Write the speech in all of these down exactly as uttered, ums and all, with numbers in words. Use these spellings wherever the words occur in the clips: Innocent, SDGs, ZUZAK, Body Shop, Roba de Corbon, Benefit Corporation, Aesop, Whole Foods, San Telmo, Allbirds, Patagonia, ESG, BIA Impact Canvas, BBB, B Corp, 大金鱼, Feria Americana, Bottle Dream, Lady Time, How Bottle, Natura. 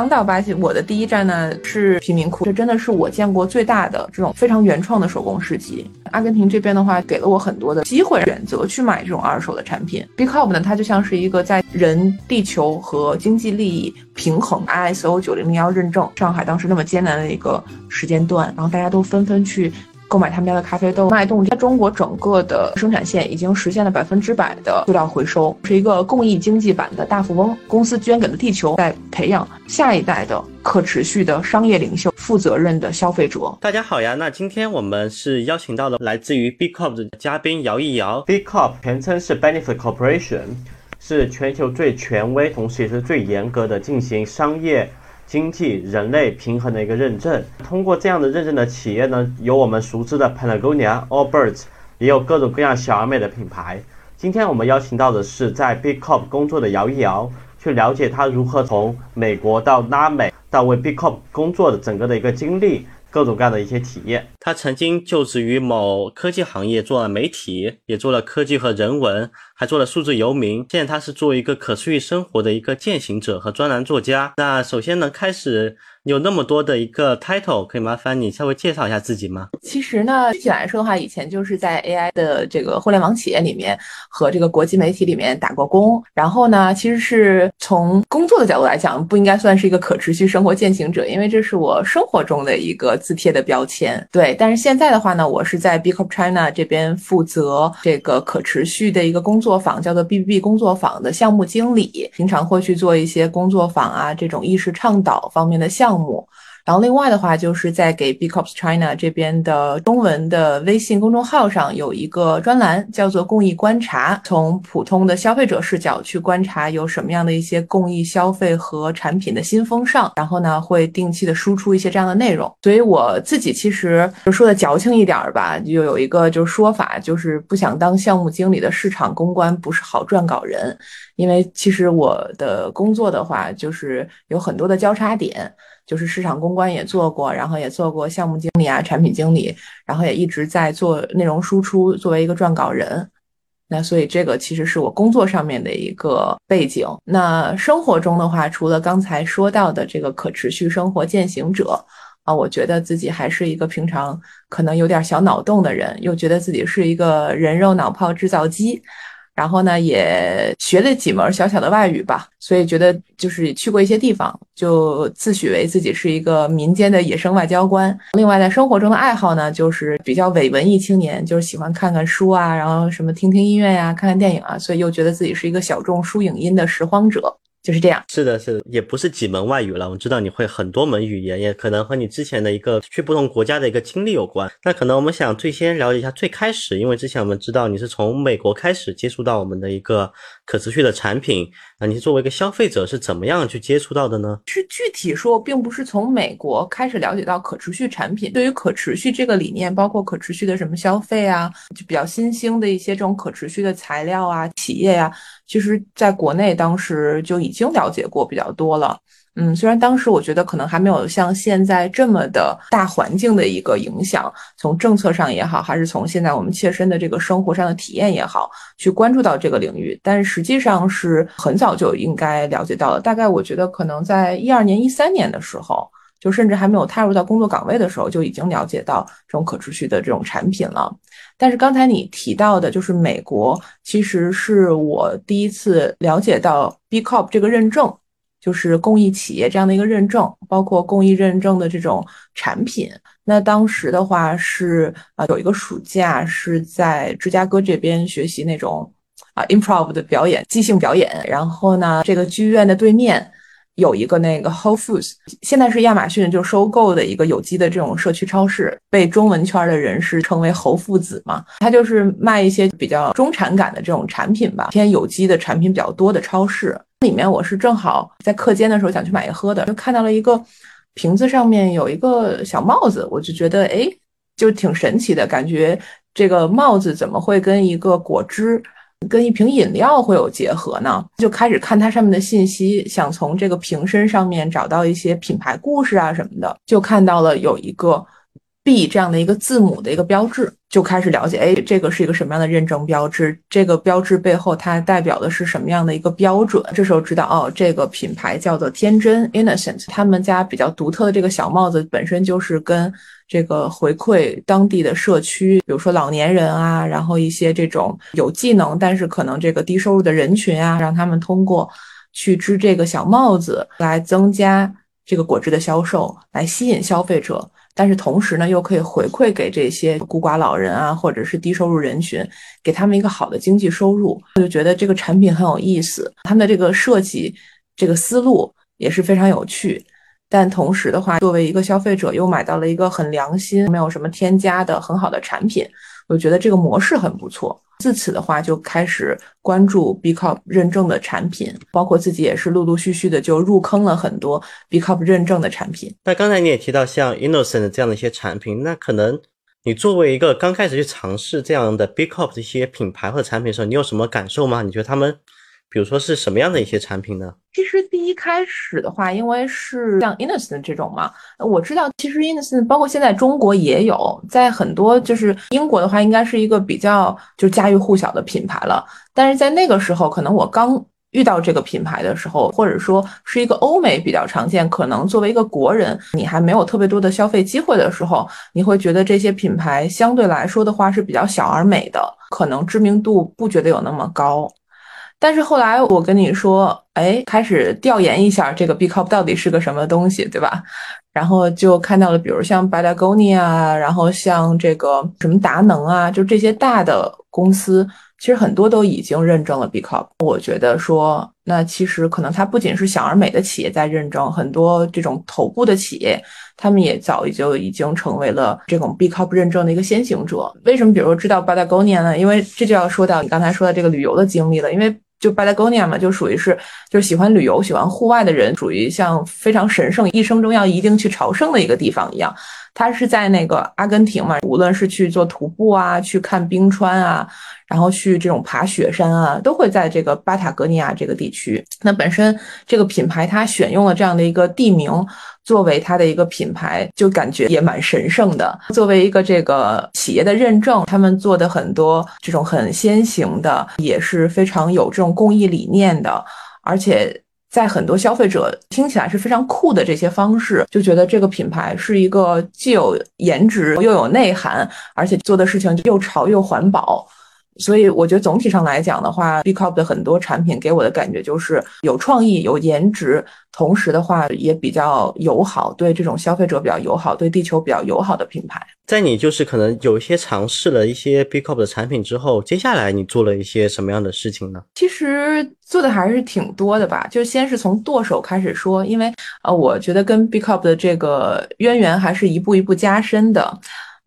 刚到巴西，我的第一站呢是贫民窟，这真的是我见过最大的这种非常原创的手工市集。阿根廷这边的话给了我很多的机会选择去买这种二手的产品。 B Corp 呢，它就像是一个在人、地球和经济利益平衡 I S O 九零零一 认证，上海当时那么艰难的一个时间段，然后大家都纷纷去购买他们家的咖啡豆、脉动。在中国整个的生产线已经实现了百分之百的塑料回收，是一个公益经济版的大富翁。公司捐给了地球，在培养下一代的可持续的商业领袖、负责任的消费者。大家好呀，那今天我们是邀请到了来自于 B Corp 的嘉宾姚一瑶。B Corp 全称是 Benefit Corporation， 是全球最权威，同时也是最严格的进行商业经济人类平衡的一个认证。通过这样的认证的企业呢，有我们熟知的 Patagonia、Allbirds， 也有各种各样小而美的品牌。今天我们邀请到的是在 B Corp 工作的姚一瑶，去了解她如何从美国到拉美，到为 B Corp 工作的整个的一个经历，各种各样的一些体验。她曾经就职于某科技行业，做了媒体，也做了科技和人文，还做了数字游民。现在她是做一个可持续生活的一个践行者和专栏作家。那首先呢，开始有那么多的一个 title， 可以麻烦你稍微介绍一下自己吗？其实呢，具体来说的话，以前就是在 A I 的这个互联网企业里面和这个国际媒体里面打过工。然后呢，其实是从工作的角度来讲，不应该算是一个可持续生活践行者，因为这是我生活中的一个自贴的标签。对，但是现在的话呢，我是在 B Corp China 这边负责这个可持续的一个工作。工作坊叫做 B B B 工作坊的项目经理，平常会去做一些工作坊啊这种意识倡导方面的项目。然后另外的话就是在给 B Corp China 这边的中文的微信公众号上有一个专栏叫做公益观察，从普通的消费者视角去观察有什么样的一些公益消费和产品的新风尚，然后呢会定期的输出一些这样的内容。所以我自己其实就说的矫情一点吧，就有一个就是说法，就是不想当项目经理的市场公关不是好撰稿人。因为其实我的工作的话就是有很多的交叉点，就是市场公关也做过，然后也做过项目经理啊、产品经理，然后也一直在做内容输出，作为一个撰稿人。那所以这个其实是我工作上面的一个背景。那生活中的话，除了刚才说到的这个可持续生活践行者啊，我觉得自己还是一个平常可能有点小脑洞的人，又觉得自己是一个人肉脑泡制造机。然后呢，也学了几门小小的外语吧，所以觉得就是去过一些地方，就自诩为自己是一个民间的野生外交官。另外在生活中的爱好呢，就是比较伪文艺青年，就是喜欢看看书啊，然后什么听听音乐呀、啊、看看电影啊，所以又觉得自己是一个小众书影音的拾荒者。就是这样。是的是的，也不是几门外语了，我知道你会很多门语言，也可能和你之前的一个去不同国家的一个经历有关。那可能我们想最先了解一下最开始，因为之前我们知道你是从美国开始接触到我们的一个可持续的产品，那你作为一个消费者是怎么样去接触到的呢？是具体说并不是从美国开始了解到可持续产品，对于可持续这个理念，包括可持续的什么消费啊，就比较新兴的一些这种可持续的材料啊、企业啊，其实在国内当时就已经了解过比较多了。嗯，虽然当时我觉得可能还没有像现在这么的大环境的一个影响，从政策上也好，还是从现在我们切身的这个生活上的体验也好，去关注到这个领域，但实际上是很早就应该了解到了。大概我觉得可能在一二年一三年的时候，就甚至还没有踏入到工作岗位的时候，就已经了解到这种可持续的这种产品了。但是刚才你提到的就是美国，其实是我第一次了解到 B Corp 这个认证，就是公益企业这样的一个认证，包括公益认证的这种产品。那当时的话是啊、呃，有一个暑假是在芝加哥这边学习那种啊、呃、improv 的表演，即兴表演。然后呢，这个剧院的对面有一个那个 Whole Foods， 现在是亚马逊就收购的一个有机的这种社区超市，被中文圈的人士称为侯父子嘛。它就是卖一些比较中产感的这种产品吧，偏有机的产品比较多的超市。里面我是正好在课间的时候想去买一喝的，就看到了一个瓶子上面有一个小帽子，我就觉得诶，就挺神奇的，感觉这个帽子怎么会跟一个果汁跟一瓶饮料会有结合呢？就开始看它上面的信息，想从这个瓶身上面找到一些品牌故事啊什么的，就看到了有一个 B 这样的一个字母的一个标志，就开始了解，哎，这个是一个什么样的认证标志，这个标志背后它代表的是什么样的一个标准。这时候知道，哦，这个品牌叫做天真 Innocent， 他们家比较独特的这个小帽子本身就是跟这个回馈当地的社区，比如说老年人啊，然后一些这种有技能但是可能这个低收入的人群啊，让他们通过去织这个小帽子来增加这个果汁的销售，来吸引消费者，但是同时呢又可以回馈给这些孤寡老人啊，或者是低收入人群，给他们一个好的经济收入。我就觉得这个产品很有意思，他们的这个设计这个思路也是非常有趣，但同时的话作为一个消费者又买到了一个很良心没有什么添加的很好的产品，我觉得这个模式很不错。自此的话就开始关注 B Corp 认证的产品，包括自己也是陆陆续续的就入坑了很多 B Corp 认证的产品。那刚才你也提到像 Innocent 这样的一些产品，那可能你作为一个刚开始去尝试这样的 B Corp 这些品牌或产品的时候，你有什么感受吗？你觉得他们比如说是什么样的一些产品呢？其实第一开始的话，因为是像 Innocent 这种嘛，我知道其实 Innocent 包括现在中国也有，在很多就是英国的话应该是一个比较就是家喻户晓的品牌了，但是在那个时候可能我刚遇到这个品牌的时候，或者说是一个欧美比较常见，可能作为一个国人你还没有特别多的消费机会的时候，你会觉得这些品牌相对来说的话是比较小而美的，可能知名度不觉得有那么高。但是后来我跟你说，哎，开始调研一下这个 B Corp 到底是个什么东西，对吧？然后就看到了比如像 Patagonia， 然后像这个什么达能啊，就这些大的公司其实很多都已经认证了 B Corp。 我觉得说那其实可能它不仅是小而美的企业在认证，很多这种头部的企业他们也早就已经成为了这种 B Corp 认证的一个先行者。为什么比如说知道 Patagonia 呢？因为这就要说到你刚才说的这个旅游的经历了。因为就 Patagonia 嘛，就属于是就是喜欢旅游喜欢户外的人，属于像非常神圣一生中要一定去朝圣的一个地方一样。它是在那个阿根廷嘛，无论是去做徒步啊，去看冰川啊，然后去这种爬雪山啊，都会在这个巴塔哥尼亚这个地区。那本身这个品牌它选用了这样的一个地名作为它的一个品牌，就感觉也蛮神圣的。作为一个这个企业的认证，他们做的很多这种很先行的，也是非常有这种公益理念的，而且在很多消费者听起来是非常酷的这些方式，就觉得这个品牌是一个既有颜值又有内涵，而且做的事情又潮又环保。所以我觉得总体上来讲的话 B Corp 的很多产品给我的感觉就是有创意有颜值，同时的话也比较友好，对这种消费者比较友好，对地球比较友好的品牌。在你就是可能有一些尝试了一些 B Corp 的产品之后，接下来你做了一些什么样的事情呢？其实做的还是挺多的吧，就先是从剁手开始说，因为呃，我觉得跟 B Corp 的这个渊源还是一步一步加深的。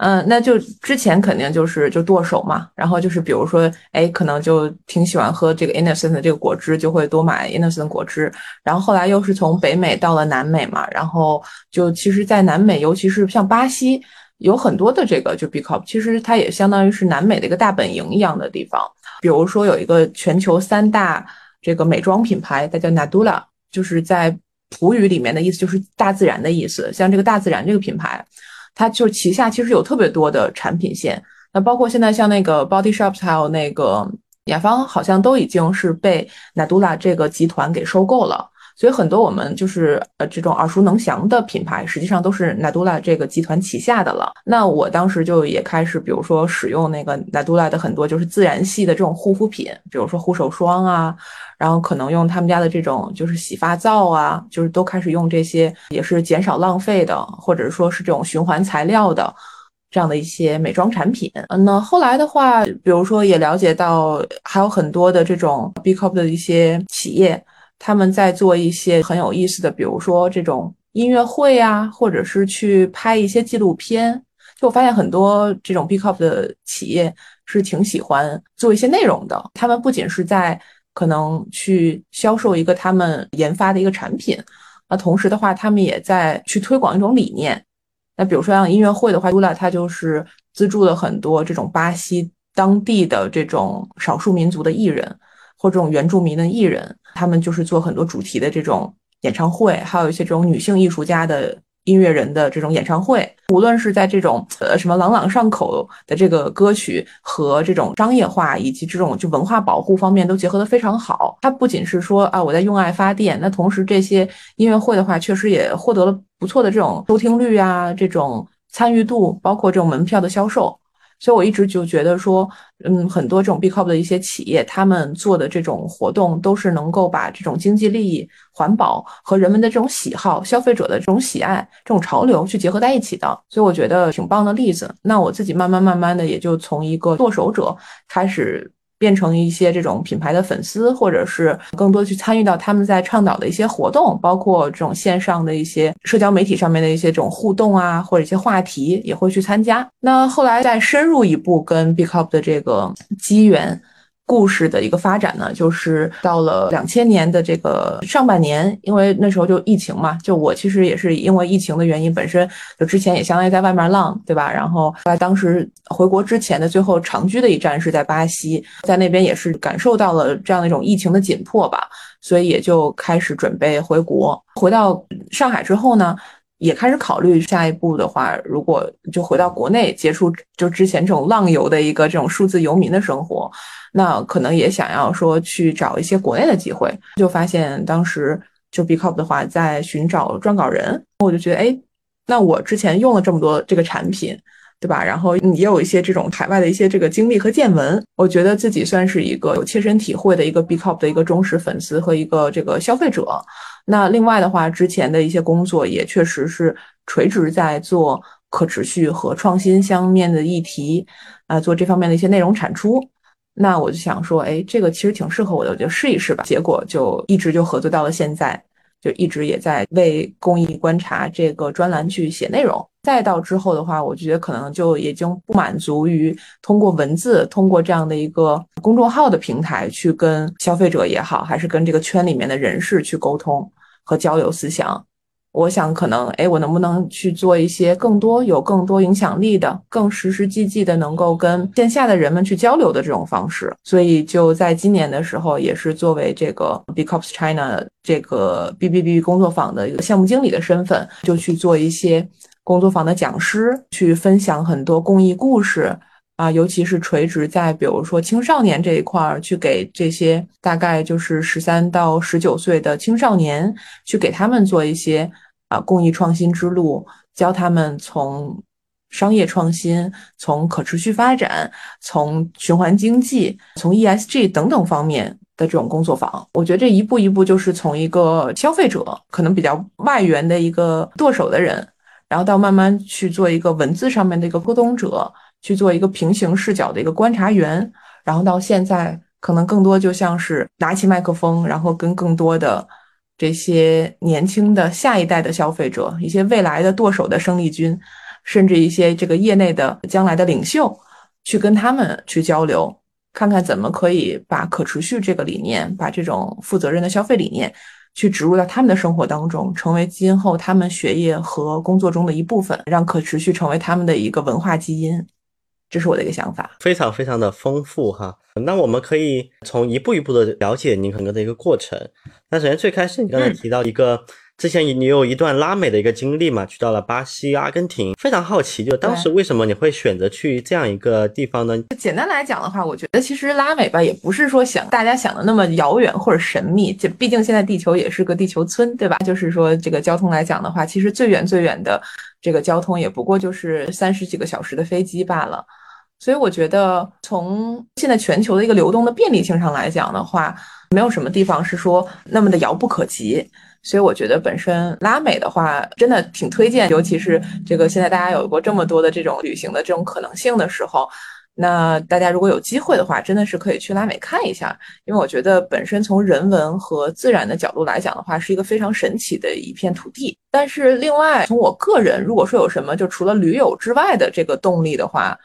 嗯，那就之前肯定就是就剁手嘛，然后就是比如说，哎，可能就挺喜欢喝这个 Innocent 的这个果汁，就会多买 Innocent 果汁。然后后来又是从北美到了南美嘛，然后就其实在南美，尤其是像巴西，有很多的这个就 B Corp， 其实它也相当于是南美的一个大本营一样的地方。比如说有一个全球三大这个美妆品牌，它叫 Natura， 就是在葡语里面的意思就是大自然的意思，像这个大自然这个品牌。它就旗下其实有特别多的产品线，那包括现在像那个 Body Shop 还有那个雅芳好像都已经是被 Natura 这个集团给收购了，所以很多我们就是呃这种耳熟能详的品牌实际上都是 Natura 这个集团旗下的了。那我当时就也开始比如说使用那个 Natura 的很多就是自然系的这种护肤品，比如说护手霜啊，然后可能用他们家的这种就是洗发皂啊，就是都开始用这些也是减少浪费的，或者说是这种循环材料的这样的一些美妆产品。嗯，那后来的话比如说也了解到还有很多的这种 B Corp 的一些企业，他们在做一些很有意思的比如说这种音乐会啊，或者是去拍一些纪录片。就我发现很多这种 B Corp 的企业是挺喜欢做一些内容的，他们不仅是在可能去销售一个他们研发的一个产品，那同时的话他们也在去推广一种理念。那比如说像音乐会的话，Lula他就是资助了很多这种巴西当地的这种少数民族的艺人或者这种原住民的艺人，他们就是做很多主题的这种演唱会，还有一些这种女性艺术家的艺音乐人的这种演唱会，无论是在这种呃什么朗朗上口的这个歌曲和这种商业化以及这种就文化保护方面都结合得非常好。它不仅是说啊我在用爱发电，那同时这些音乐会的话确实也获得了不错的这种收听率啊，这种参与度，包括这种门票的销售。所以我一直就觉得说嗯，很多这种 B Corp 的一些企业，他们做的这种活动都是能够把这种经济利益、环保和人们的这种喜好、消费者的这种喜爱、这种潮流去结合在一起的，所以我觉得挺棒的例子。那我自己慢慢慢慢的也就从一个剁手者开始变成一些这种品牌的粉丝，或者是更多去参与到他们在倡导的一些活动，包括这种线上的一些社交媒体上面的一些这种互动啊，或者一些话题也会去参加。那后来再深入一步跟 B Corp 的这个机缘故事的一个发展呢，就是到了两千年的这个上半年，因为那时候就疫情嘛，就我其实也是因为疫情的原因，本身就之前也相当于在外面浪，对吧？然后当时回国之前的最后长居的一站是在巴西，在那边也是感受到了这样的一种疫情的紧迫吧，所以也就开始准备回国。回到上海之后呢，也开始考虑下一步的话，如果就回到国内接触就之前这种浪游的一个这种数字游民的生活，那可能也想要说去找一些国内的机会。就发现当时就 B Corp 的话在寻找撰稿人，我就觉得哎，那我之前用了这么多这个产品，对吧？然后也有一些这种海外的一些这个经历和见闻，我觉得自己算是一个有切身体会的一个 B Corp 的一个忠实粉丝和一个这个消费者。那另外的话，之前的一些工作也确实是垂直在做可持续和创新相面的议题啊、呃，做这方面的一些内容产出。那我就想说，哎，这个其实挺适合我的，我就试一试吧。结果就一直就合作到了现在，就一直也在为公益观察这个专栏去写内容。再到之后的话，我觉得可能就已经不满足于通过文字，通过这样的一个公众号的平台去跟消费者也好，还是跟这个圈里面的人士去沟通和交流思想。我想可能诶我能不能去做一些更多有更多影响力的，更实实际际的能够跟线下的人们去交流的这种方式。所以就在今年的时候，也是作为这个 B Corps China 这个 B B B 工作坊的一个项目经理的身份，就去做一些工作坊的讲师，去分享很多公益故事啊，尤其是垂直在比如说青少年这一块，去给这些大概就是十三到十九岁的青少年，去给他们做一些啊公益创新之路，教他们从商业创新、从可持续发展、从循环经济、从 E S G 等等方面的这种工作坊。我觉得这一步一步就是从一个消费者可能比较外缘的一个剁手的人，然后到慢慢去做一个文字上面的一个沟通者，去做一个平行视角的一个观察员，然后到现在可能更多就像是拿起麦克风，然后跟更多的这些年轻的下一代的消费者，一些未来的剁手的生力军，甚至一些这个业内的将来的领袖，去跟他们去交流，看看怎么可以把可持续这个理念，把这种负责任的消费理念去植入到他们的生活当中，成为今后他们学业和工作中的一部分，让可持续成为他们的一个文化基因。这是我的一个想法，非常非常的丰富哈。那我们可以从一步一步的了解您整个的一个过程。那首先最开始你刚才提到一个、嗯、之前你有一段拉美的一个经历嘛，去到了巴西、阿根廷，非常好奇就当时为什么你会选择去这样一个地方呢？简单来讲的话，我觉得其实拉美吧也不是说想大家想的那么遥远或者神秘，就毕竟现在地球也是个地球村，对吧？就是说这个交通来讲的话，其实最远最远的这个交通也不过就是三十几个小时的飞机罢了。所以我觉得从现在全球的一个流动的便利性上来讲的话，没有什么地方是说那么的遥不可及。所以我觉得本身拉美的话真的挺推荐，尤其是这个现在大家有过这么多的这种旅行的这种可能性的时候，那大家如果有机会的话，真的是可以去拉美看一下。因为我觉得本身从人文和自然的角度来讲的话，是一个非常神奇的一片土地。但是另外从我个人如果说有什么就除了旅游之外的这个动力的话，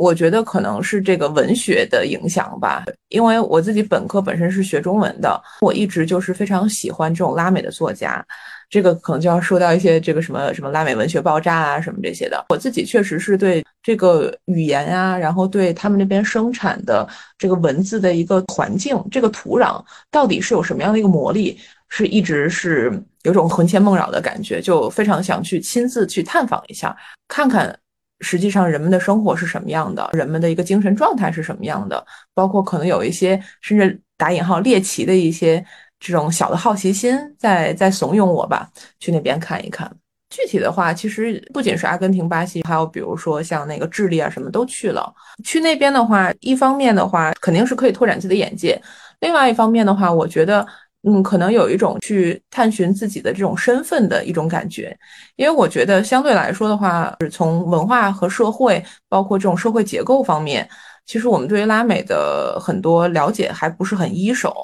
我觉得可能是这个文学的影响吧，因为我自己本科本身是学中文的，我一直就是非常喜欢这种拉美的作家，这个可能就要说到一些这个什么什么拉美文学爆炸啊什么这些的。我自己确实是对这个语言啊，然后对他们那边生产的这个文字的一个环境，这个土壤到底是有什么样的一个魔力，是一直是有种魂牵梦绕的感觉，就非常想去亲自去探访一下，看看实际上人们的生活是什么样的，人们的一个精神状态是什么样的，包括可能有一些甚至打引号猎奇的一些这种小的好奇心在在怂恿我吧，去那边看一看。具体的话，其实不仅是阿根廷、巴西，还有比如说像那个智利啊，什么都去了。去那边的话，一方面的话肯定是可以拓展自己的眼界，另外一方面的话，我觉得嗯，可能有一种去探寻自己的这种身份的一种感觉。因为我觉得相对来说的话，从文化和社会，包括这种社会结构方面，其实我们对于拉美的很多了解还不是很一手。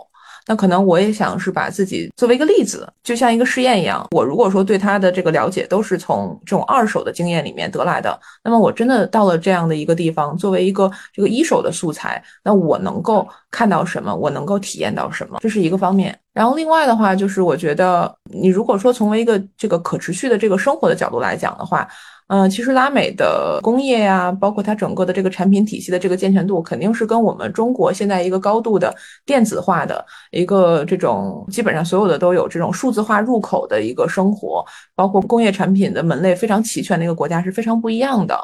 那可能我也想是把自己作为一个例子，就像一个试验一样，我如果说对他的这个了解都是从这种二手的经验里面得来的，那么我真的到了这样的一个地方，作为一个这个一手的素材，那我能够看到什么，我能够体验到什么，这是一个方面。然后另外的话，就是我觉得你如果说从一个这个可持续的这个生活的角度来讲的话，嗯、呃，其实拉美的工业呀、啊，包括它整个的这个产品体系的这个健全度，肯定是跟我们中国现在一个高度的电子化的一个这种基本上所有的都有这种数字化入口的一个生活，包括工业产品的门类非常齐全的一个国家是非常不一样的。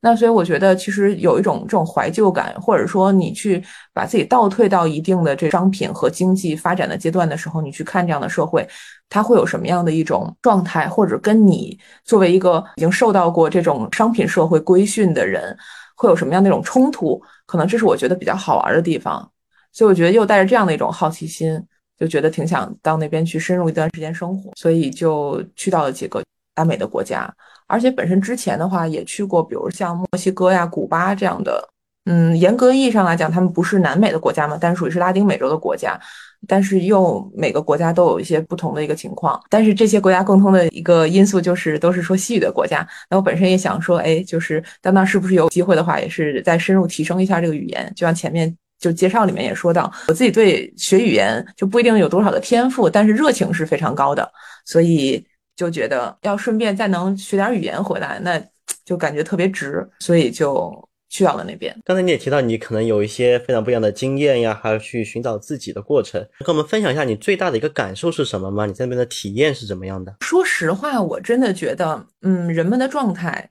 那所以我觉得其实有一种这种怀旧感，或者说你去把自己倒退到一定的这商品和经济发展的阶段的时候，你去看这样的社会它会有什么样的一种状态，或者跟你作为一个已经受到过这种商品社会规训的人会有什么样的一种冲突，可能这是我觉得比较好玩的地方。所以我觉得又带着这样的一种好奇心，就觉得挺想到那边去深入一段时间生活，所以就去到了几个拉美的国家。而且本身之前的话也去过比如像墨西哥呀、古巴这样的，嗯，严格意义上来讲他们不是南美的国家嘛，但属于是拉丁美洲的国家，但是又每个国家都有一些不同的一个情况，但是这些国家共同的一个因素就是都是说西语的国家。那我本身也想说，哎，就是当当是不是有机会的话也是再深入提升一下这个语言，就像前面就介绍里面也说到，我自己对学语言就不一定有多少的天赋，但是热情是非常高的，所以就觉得要顺便再能学点语言回来，那就感觉特别值，所以就去到了那边。刚才你也提到你可能有一些非常不一样的经验呀，还有去寻找自己的过程，跟我们分享一下你最大的一个感受是什么吗？你在那边的体验是怎么样的？说实话，我真的觉得嗯，人们的状态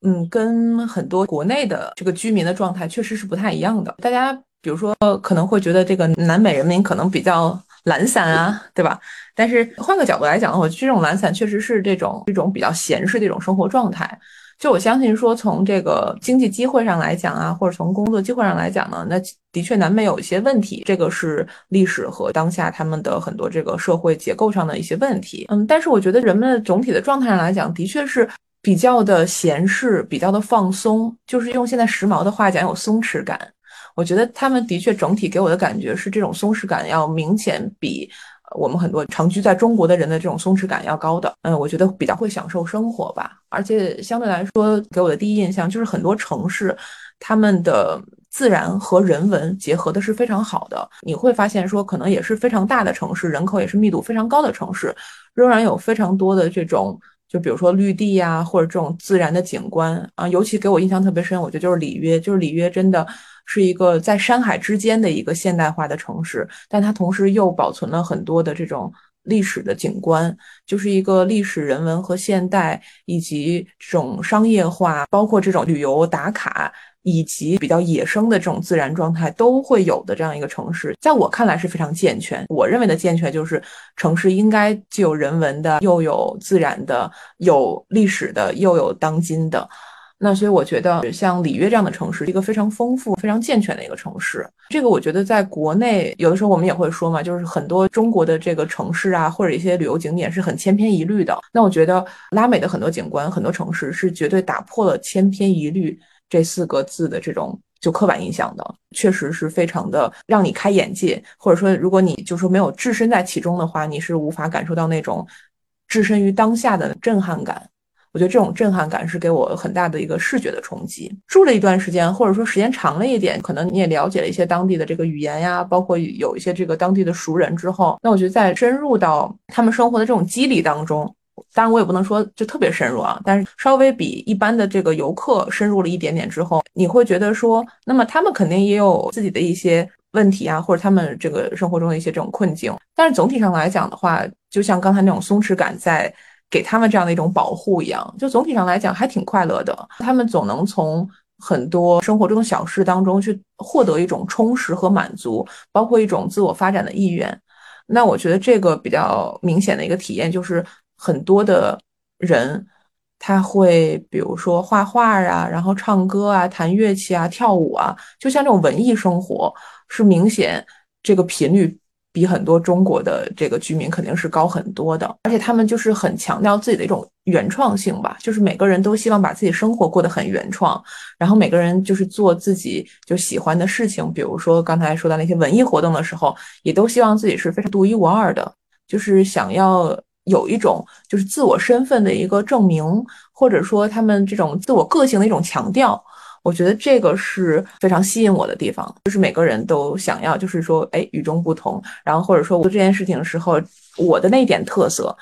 嗯，跟很多国内的这个居民的状态确实是不太一样的。大家比如说可能会觉得这个南美人民可能比较懒散啊，对吧？但是换个角度来讲的话，这种懒散确实是这种一种比较闲适的一种生活状态。就我相信说从这个经济机会上来讲啊，或者从工作机会上来讲呢，那的确南美有一些问题，这个是历史和当下他们的很多这个社会结构上的一些问题。嗯，但是我觉得人们的总体的状态上来讲的确是比较的闲适，比较的放松，就是用现在时髦的话讲有松弛感。我觉得他们的确整体给我的感觉是这种松弛感要明显比我们很多长居在中国的人的这种松弛感要高的。嗯，我觉得比较会享受生活吧。而且相对来说给我的第一印象就是很多城市他们的自然和人文结合的是非常好的。你会发现说可能也是非常大的城市，人口也是密度非常高的城市，仍然有非常多的这种就比如说绿地呀、啊，或者这种自然的景观啊。尤其给我印象特别深，我觉得就是里约，就是里约真的是一个在山海之间的一个现代化的城市，但它同时又保存了很多的这种历史的景观，就是一个历史人文和现代以及这种商业化，包括这种旅游打卡以及比较野生的这种自然状态都会有的这样一个城市，在我看来是非常健全。我认为的健全就是城市应该既有人文的，又有自然的，有历史的，又有当今的。那所以我觉得像里约这样的城市，一个非常丰富非常健全的一个城市。这个我觉得在国内有的时候我们也会说嘛，就是很多中国的这个城市啊，或者一些旅游景点是很千篇一律的。那我觉得拉美的很多景观，很多城市是绝对打破了千篇一律这四个字的这种就刻板印象的，确实是非常的让你开眼界，或者说如果你就说没有置身在其中的话，你是无法感受到那种置身于当下的震撼感。我觉得这种震撼感是给我很大的一个视觉的冲击。住了一段时间，或者说时间长了一点，可能你也了解了一些当地的这个语言呀，包括有一些这个当地的熟人之后，那我觉得在深入到他们生活的这种肌理当中，当然我也不能说就特别深入啊，但是稍微比一般的这个游客深入了一点点之后，你会觉得说，那么他们肯定也有自己的一些问题啊，或者他们这个生活中的一些这种困境，但是总体上来讲的话，就像刚才那种松弛感在给他们这样的一种保护一样，就总体上来讲还挺快乐的。他们总能从很多生活中的小事当中去获得一种充实和满足，包括一种自我发展的意愿。那我觉得这个比较明显的一个体验就是，很多的人他会比如说画画啊，然后唱歌啊，弹乐器啊，跳舞啊，就像这种文艺生活是明显这个频率比很多中国的这个居民肯定是高很多的，而且他们就是很强调自己的一种原创性吧，就是每个人都希望把自己生活过得很原创，然后每个人就是做自己就喜欢的事情，比如说刚才说到那些文艺活动的时候，也都希望自己是非常独一无二的，就是想要有一种就是自我身份的一个证明，或者说他们这种自我个性的一种强调。我觉得这个是非常吸引我的地方，就是每个人都想要就是说哎，与众不同，然后或者说我做这件事情的时候，我的那点特色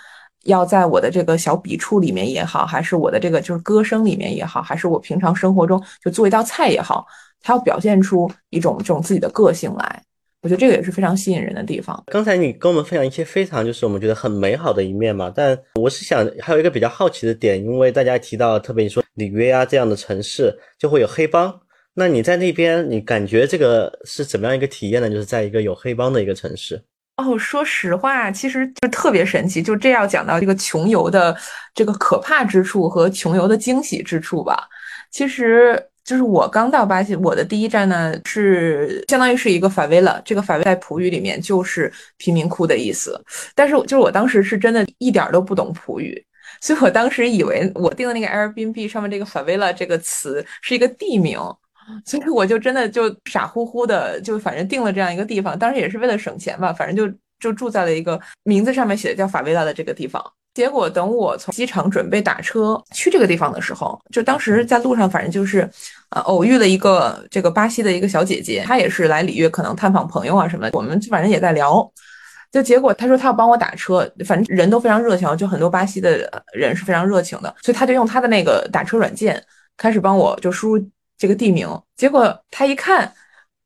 要在我的这个小笔触里面也好，还是我的这个就是歌声里面也好，还是我平常生活中就做一道菜也好，它要表现出一种这种自己的个性来，我觉得这个也是非常吸引人的地方。刚才你跟我们分享一些非常就是我们觉得很美好的一面嘛，但我是想还有一个比较好奇的点，因为大家提到特别你说里约啊这样的城市就会有黑帮，那你在那边你感觉这个是怎么样一个体验呢？就是在一个有黑帮的一个城市。哦，说实话其实就特别神奇，就这要讲到这个穷游的这个可怕之处和穷游的惊喜之处吧。其实就是我刚到巴西，我的第一站呢是相当于是一个法维拉，这个法维在葡语里面就是贫民窟的意思，但是就是我当时是真的一点都不懂葡语，所以我当时以为我订的那个 Airbnb 上面这个法维拉这个词是一个地名，所以我就真的就傻乎乎的就反正订了这样一个地方，当时也是为了省钱吧，反正就就住在了一个名字上面写的叫法维拉的这个地方。结果等我从机场准备打车去这个地方的时候，就当时在路上反正就是呃，偶遇了一个这个巴西的一个小姐姐，她也是来里约可能探访朋友啊什么的，我们反正也在聊，就结果她说她要帮我打车，反正人都非常热情，就很多巴西的人是非常热情的，所以她就用她的那个打车软件开始帮我就输入这个地名，结果她一看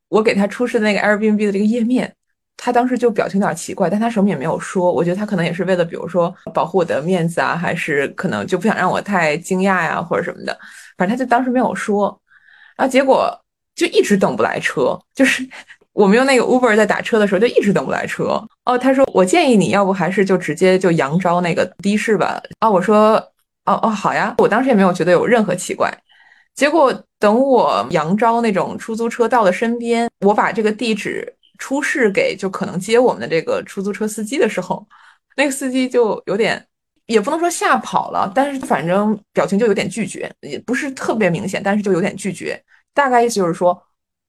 我给她出示的那个 Airbnb 的这个页面，他当时就表情有点奇怪，但他什么也没有说，我觉得他可能也是为了比如说保护我的面子啊，还是可能就不想让我太惊讶呀、啊、或者什么的，反正他就当时没有说，然后结果就一直等不来车，就是我们用那个 Uber 在打车的时候就一直等不来车。哦，他说我建议你要不还是就直接就扬招那个的士吧，啊、哦，我说哦哦好呀，我当时也没有觉得有任何奇怪。结果等我扬招那种出租车到了身边，我把这个地址出示给就可能接我们的这个出租车司机的时候，那个司机就有点也不能说吓跑了，但是反正表情就有点拒绝，也不是特别明显，但是就有点拒绝，大概意思就是说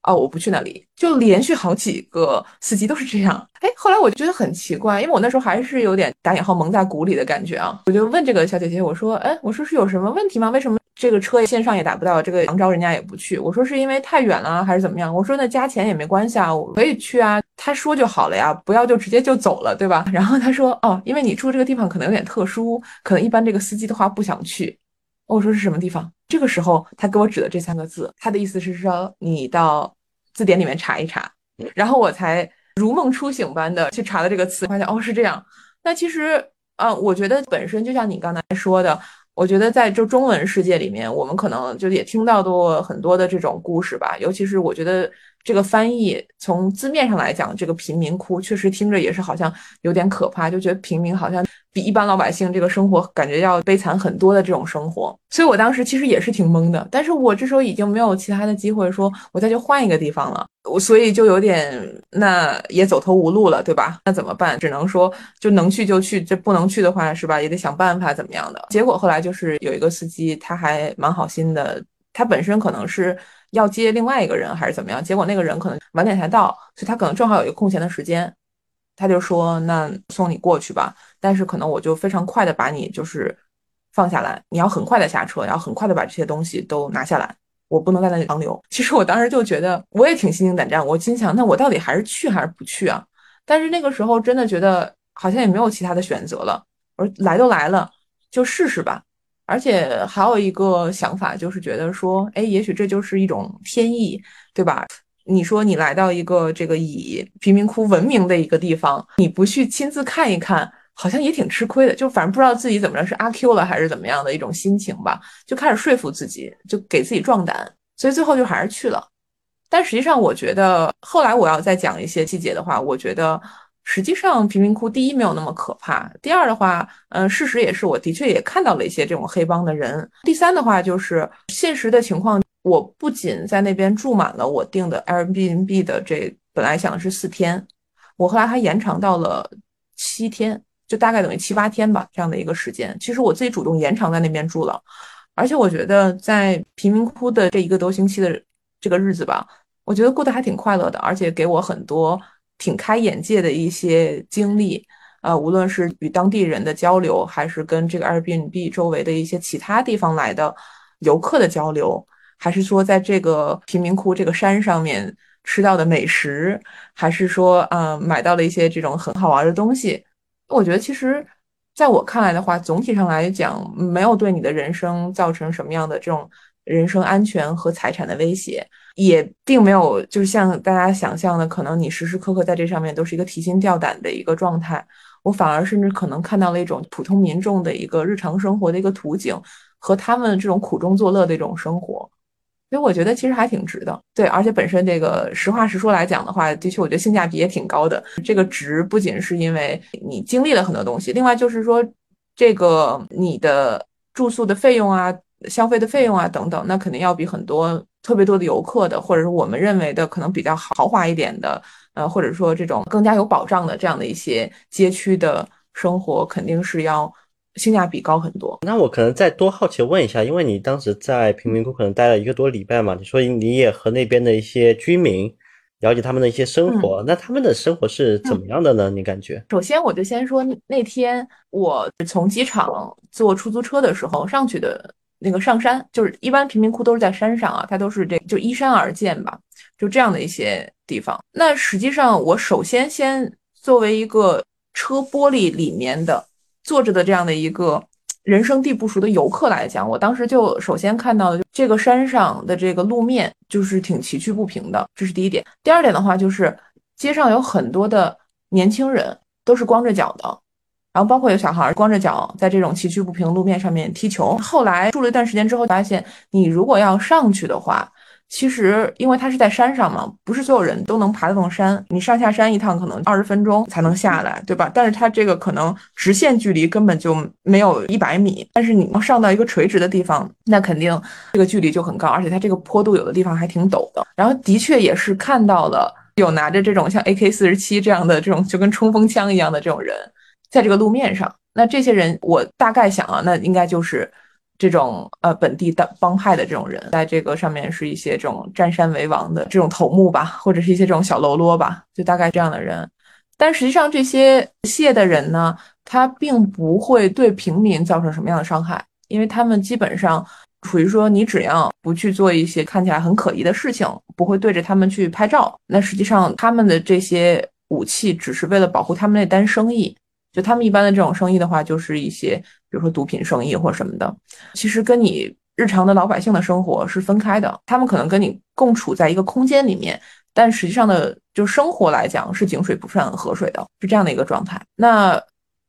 啊、哦，我不去那里，就连续好几个司机都是这样。哎，后来我就觉得很奇怪，因为我那时候还是有点打引号蒙在鼓里的感觉啊，我就问这个小姐姐，我说哎，我说是有什么问题吗？为什么这个车线上也打不到，这个扬招人家也不去，我说是因为太远了还是怎么样，我说那加钱也没关系啊，我可以去啊，他说就好了呀，不要就直接就走了对吧。然后他说哦，因为你住这个地方可能有点特殊，可能一般这个司机的话不想去。我说是什么地方？这个时候他给我指的这三个字，他的意思是说你到字典里面查一查，然后我才如梦初醒般的去查了这个词，发现哦是这样。那其实呃，我觉得本身就像你刚才说的，我觉得在就中文世界里面，我们可能就也听到过很多的这种故事吧，尤其是我觉得这个翻译从字面上来讲，这个贫民窟确实听着也是好像有点可怕，就觉得平民好像比一般老百姓这个生活感觉要悲惨很多的这种生活，所以我当时其实也是挺懵的，但是我这时候已经没有其他的机会说我再去换一个地方了，我所以就有点那也走投无路了对吧，那怎么办？只能说就能去就去，这不能去的话是吧也得想办法怎么样的。结果后来就是有一个司机他还蛮好心的，他本身可能是要接另外一个人还是怎么样，结果那个人可能晚点才到，所以他可能正好有一个空闲的时间，他就说那送你过去吧，但是可能我就非常快的把你就是放下来，你要很快的下车，然后很快的把这些东西都拿下来，我不能在那里长留。其实我当时就觉得我也挺心惊胆战，我心想那我到底还是去还是不去啊？但是那个时候真的觉得好像也没有其他的选择了，我说来都来了就试试吧。而且还有一个想法就是觉得说，哎，也许这就是一种天意，对吧？你说你来到一个这个以贫民窟闻名的一个地方，你不去亲自看一看好像也挺吃亏的，就反正不知道自己怎么着是阿 Q 了还是怎么样的一种心情吧，就开始说服自己，就给自己壮胆，所以最后就还是去了。但实际上我觉得后来我要再讲一些细节的话，我觉得实际上贫民窟第一没有那么可怕，第二的话嗯、呃，事实也是我的确也看到了一些这种黑帮的人，第三的话就是现实的情况，我不仅在那边住满了我订的 Airbnb 的这本来想的是四天，我后来还延长到了七天，就大概等于七八天吧，这样的一个时间，其实我自己主动延长在那边住了。而且我觉得在贫民窟的这一个多星期的这个日子吧，我觉得过得还挺快乐的，而且给我很多挺开眼界的一些经历，呃，无论是与当地人的交流，还是跟这个 Airbnb 周围的一些其他地方来的游客的交流，还是说在这个贫民窟这个山上面吃到的美食，还是说呃买到了一些这种很好玩的东西。我觉得其实在我看来的话，总体上来讲没有对你的人生造成什么样的这种人身安全和财产的威胁，也并没有就是像大家想象的可能你时时刻刻在这上面都是一个提心吊胆的一个状态。我反而甚至可能看到了一种普通民众的一个日常生活的一个图景，和他们这种苦中作乐的一种生活，所以我觉得其实还挺值的。对，而且本身这个实话实说来讲的话，的确我觉得性价比也挺高的，这个值不仅是因为你经历了很多东西，另外就是说这个你的住宿的费用啊，消费的费用啊等等，那肯定要比很多特别多的游客的，或者是我们认为的可能比较豪华一点的呃，或者说这种更加有保障的这样的一些街区的生活，肯定是要性价比高很多。那我可能再多好奇问一下，因为你当时在贫民窟可能待了一个多礼拜嘛，你说你也和那边的一些居民了解他们的一些生活、嗯、那他们的生活是怎么样的呢、嗯、你感觉？首先我就先说那天我从机场坐出租车的时候上去的那个上山，就是一般贫民窟都是在山上啊，它都是这就依山而建吧，就这样的一些地方。那实际上我首先先作为一个车玻璃里面的坐着的这样的一个人生地不熟的游客来讲，我当时就首先看到的这个山上的这个路面就是挺崎岖不平的，这是第一点。第二点的话就是街上有很多的年轻人都是光着脚的，然后包括有小孩光着脚在这种崎岖不平路面上面踢球。后来住了一段时间之后发现，你如果要上去的话，其实因为它是在山上嘛，不是所有人都能爬得动山，你上下山一趟可能二十分钟才能下来，对吧？但是它这个可能直线距离根本就没有一百米，但是你要上到一个垂直的地方，那肯定这个距离就很高，而且它这个坡度有的地方还挺陡的。然后的确也是看到了有拿着这种像 A K 四十七 这样的这种就跟冲锋枪一样的这种人在这个路面上，那这些人我大概想啊，那应该就是这种呃本地的帮派的这种人，在这个上面是一些这种占山为王的这种头目吧，或者是一些这种小喽啰吧，就大概这样的人。但实际上这些谢的人呢，他并不会对平民造成什么样的伤害，因为他们基本上属于说你只要不去做一些看起来很可疑的事情，不会对着他们去拍照，那实际上他们的这些武器只是为了保护他们那单生意。就他们一般的这种生意的话，就是一些比如说毒品生意或什么的，其实跟你日常的老百姓的生活是分开的，他们可能跟你共处在一个空间里面，但实际上的就生活来讲是井水不犯河水的，是这样的一个状态。那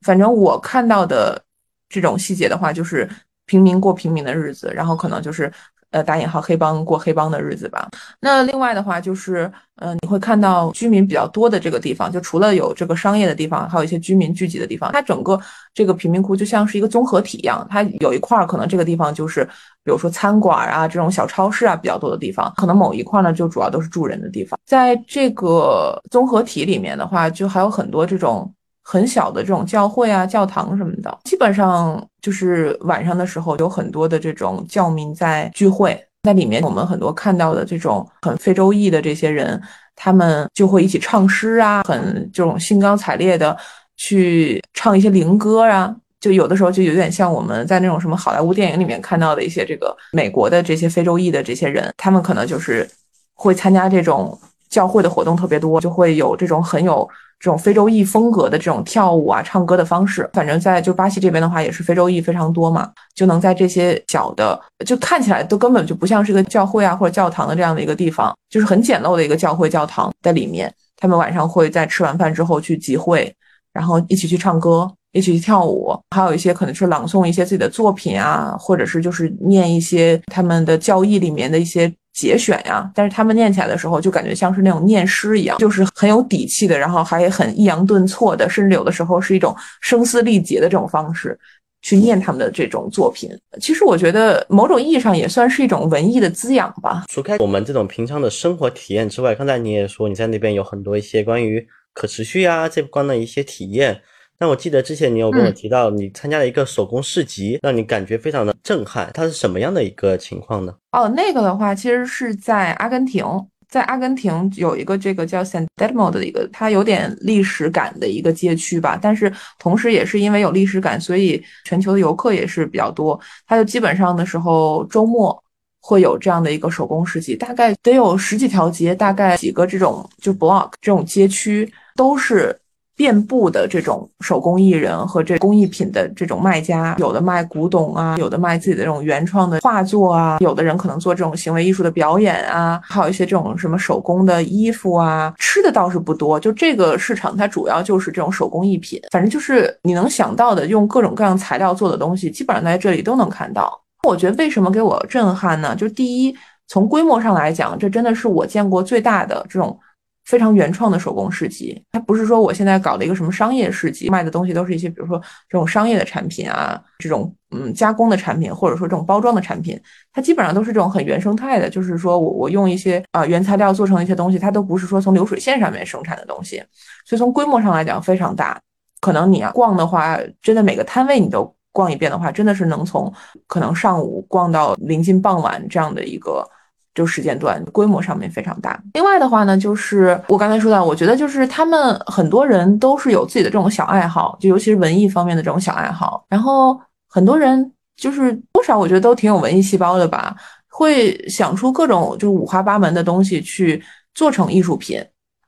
反正我看到的这种细节的话，就是平民过平民的日子，然后可能就是呃打引号黑帮过黑帮的日子吧。那另外的话就是呃你会看到居民比较多的这个地方，就除了有这个商业的地方，还有一些居民聚集的地方，它整个这个贫民窟就像是一个综合体一样，它有一块可能这个地方就是比如说餐馆啊这种小超市啊比较多的地方，可能某一块呢就主要都是住人的地方。在这个综合体里面的话，就还有很多这种很小的这种教会啊教堂什么的，基本上就是晚上的时候有很多的这种教民在聚会，在里面我们很多看到的这种很非洲裔的这些人，他们就会一起唱诗啊，很这种兴高采烈的去唱一些灵歌啊，就有的时候就有点像我们在那种什么好莱坞电影里面看到的一些这个美国的这些非洲裔的这些人，他们可能就是会参加这种教会的活动特别多，就会有这种很有这种非洲裔风格的这种跳舞啊唱歌的方式。反正在就巴西这边的话也是非洲裔非常多嘛，就能在这些小的就看起来都根本就不像是一个教会啊或者教堂的这样的一个地方，就是很简陋的一个教会教堂在里面，他们晚上会在吃完饭之后去集会，然后一起去唱歌一起去跳舞，还有一些可能是朗诵一些自己的作品啊，或者是就是念一些他们的教义里面的一些节选呀、啊，但是他们念起来的时候就感觉像是那种念诗一样，就是很有底气的，然后还很抑扬顿挫的，甚至有的时候是一种声嘶力竭的这种方式去念他们的这种作品。其实我觉得某种意义上也算是一种文艺的滋养吧。除开我们这种平常的生活体验之外，刚才你也说你在那边有很多一些关于可持续啊这关的一些体验，那我记得之前你有跟我提到你参加了一个手工市集、嗯、让你感觉非常的震撼，它是什么样的一个情况呢？哦，那个的话其实是在阿根廷，在阿根廷有一个这个叫 San Telmo 的一个它有点历史感的一个街区吧，但是同时也是因为有历史感，所以全球的游客也是比较多，它就基本上的时候周末会有这样的一个手工市集，大概得有十几条街，大概几个这种就 block 这种街区都是遍布的这种手工艺人和这工艺品的这种卖家，有的卖古董啊，有的卖自己的这种原创的画作啊，有的人可能做这种行为艺术的表演啊，还有一些这种什么手工的衣服啊。吃的倒是不多，就这个市场它主要就是这种手工艺品，反正就是你能想到的用各种各样材料做的东西基本上在这里都能看到。我觉得为什么给我震撼呢，就第一从规模上来讲，这真的是我见过最大的这种非常原创的手工市集。它不是说我现在搞了一个什么商业市集，卖的东西都是一些比如说这种商业的产品啊，这种嗯加工的产品，或者说这种包装的产品，它基本上都是这种很原生态的，就是说我我用一些啊、呃、原材料做成一些东西，它都不是说从流水线上面生产的东西，所以从规模上来讲非常大。可能你逛的话，真的每个摊位你都逛一遍的话，真的是能从可能上午逛到临近傍晚这样的一个就时间段，规模上面非常大。另外的话呢，就是我刚才说到，我觉得就是他们很多人都是有自己的这种小爱好，就尤其是文艺方面的这种小爱好，然后很多人就是多少我觉得都挺有文艺细胞的吧，会想出各种就是五花八门的东西去做成艺术品。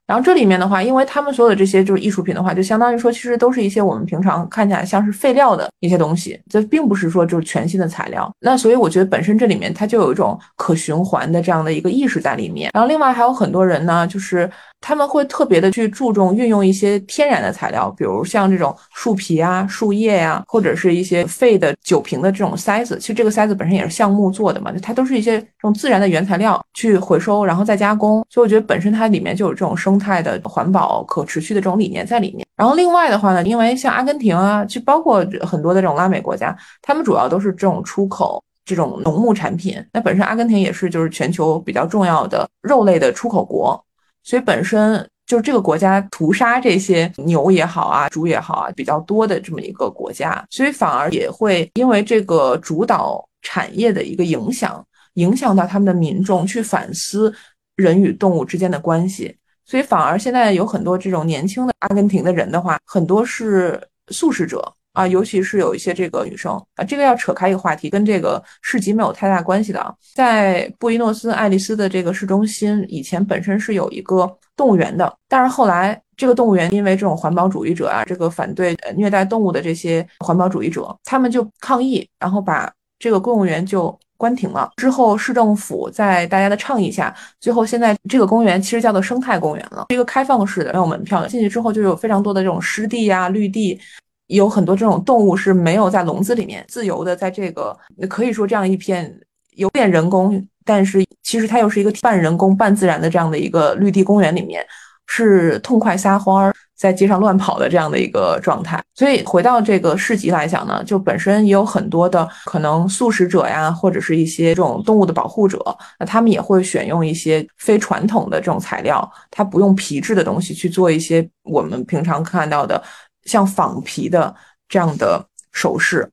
然后这里面的话，因为他们所有的这些就是艺术品的话，就相当于说其实都是一些我们平常看起来像是废料的一些东西，这并不是说就是全新的材料。那所以我觉得本身这里面它就有一种可循环的这样的一个意识在里面。然后另外还有很多人呢，就是他们会特别的去注重运用一些天然的材料，比如像这种树皮啊树叶啊，或者是一些废的酒瓶的这种塞子，其实这个塞子本身也是橡木做的嘛，它都是一些这种自然的原材料去回收然后再加工，所以我觉得本身它里面就有这种生态的环保可持续的这种理念在里面。然后另外的话呢，因为像阿根廷啊，就包括很多的这种拉美国家，他们主要都是这种出口这种农牧产品，那本身阿根廷也是就是全球比较重要的肉类的出口国，所以本身就是这个国家屠杀这些牛也好啊猪也好啊比较多的这么一个国家，所以反而也会因为这个主导产业的一个影响，影响到他们的民众去反思人与动物之间的关系。所以反而现在有很多这种年轻的阿根廷的人的话，很多是素食者啊，尤其是有一些这个女生啊，这个要扯开一个话题，跟这个市集没有太大关系的啊。在布宜诺斯艾利斯的这个市中心，以前本身是有一个动物园的，但是后来这个动物园因为这种环保主义者啊，这个反对虐待动物的这些环保主义者，他们就抗议，然后把这个动物园就关停了。之后市政府在大家的倡议下，最后现在这个公园其实叫做生态公园了，一个开放式的，没有门票的，进去之后就有非常多的这种湿地啊绿地，有很多这种动物是没有在笼子里面自由的，在这个可以说这样一片有点人工，但是其实它又是一个半人工半自然的这样的一个绿地公园里面，是痛快撒欢儿在街上乱跑的这样的一个状态。所以回到这个市集来讲呢，就本身也有很多的可能素食者呀，或者是一些这种动物的保护者，那他们也会选用一些非传统的这种材料，它不用皮质的东西去做一些我们平常看到的像仿皮的这样的首饰，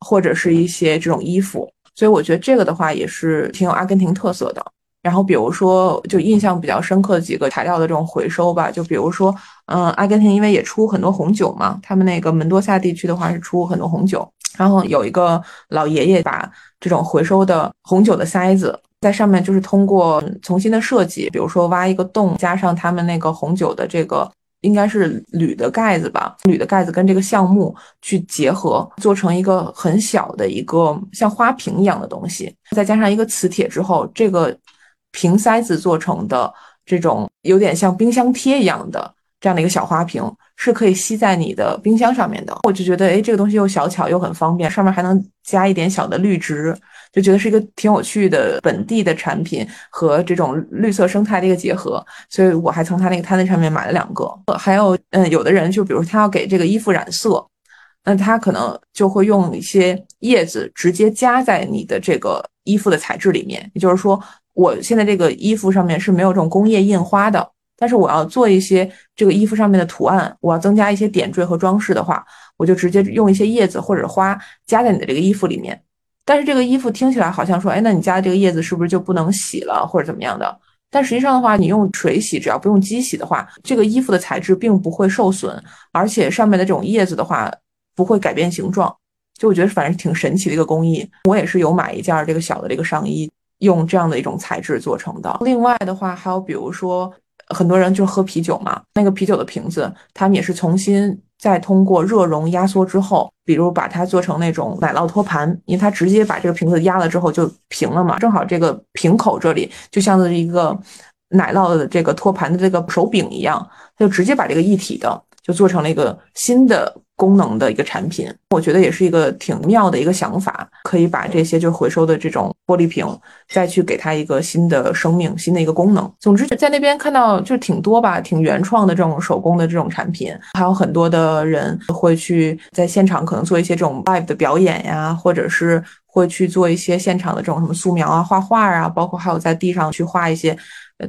或者是一些这种衣服。所以我觉得这个的话也是挺有阿根廷特色的。然后比如说就印象比较深刻的几个材料的这种回收吧，就比如说嗯、呃，阿根廷因为也出很多红酒嘛，他们那个门多萨地区的话是出很多红酒，然后有一个老爷爷把这种回收的红酒的塞子在上面就是通过重新的设计，比如说挖一个洞，加上他们那个红酒的这个应该是铝的盖子吧，铝的盖子跟这个橡木去结合，做成一个很小的一个像花瓶一样的东西，再加上一个磁铁之后，这个瓶塞子做成的这种有点像冰箱贴一样的这样的一个小花瓶是可以吸在你的冰箱上面的。我就觉得诶，这个东西又小巧又很方便，上面还能加一点小的绿植，就觉得是一个挺有趣的本地的产品和这种绿色生态的一个结合，所以我还从他那个摊子上面买了两个。还有嗯，有的人就比如他要给这个衣服染色，那他可能就会用一些叶子直接加在你的这个衣服的材质里面，也就是说我现在这个衣服上面是没有这种工业印花的，但是我要做一些这个衣服上面的图案，我要增加一些点缀和装饰的话，我就直接用一些叶子或者花加在你的这个衣服里面。但是这个衣服听起来好像说，哎，那你加的这个叶子是不是就不能洗了或者怎么样的，但实际上的话你用水洗，只要不用机洗的话，这个衣服的材质并不会受损，而且上面的这种叶子的话不会改变形状，就我觉得反正挺神奇的一个工艺。我也是有买一件这个小的这个上衣，用这样的一种材质做成的。另外的话还有比如说很多人就喝啤酒嘛，那个啤酒的瓶子他们也是重新再通过热熔压缩之后，比如把它做成那种奶酪托盘，因为它直接把这个瓶子压了之后就平了嘛，正好这个瓶口这里就像是一个奶酪的这个托盘的这个手柄一样，它就直接把这个一体的就做成了一个新的功能的一个产品。我觉得也是一个挺妙的一个想法，可以把这些就回收的这种玻璃瓶再去给它一个新的生命，新的一个功能。总之在那边看到就挺多吧，挺原创的这种手工的这种产品，还有很多的人会去在现场可能做一些这种 live 的表演呀，或者是会去做一些现场的这种什么素描啊、画画啊，包括还有在地上去画一些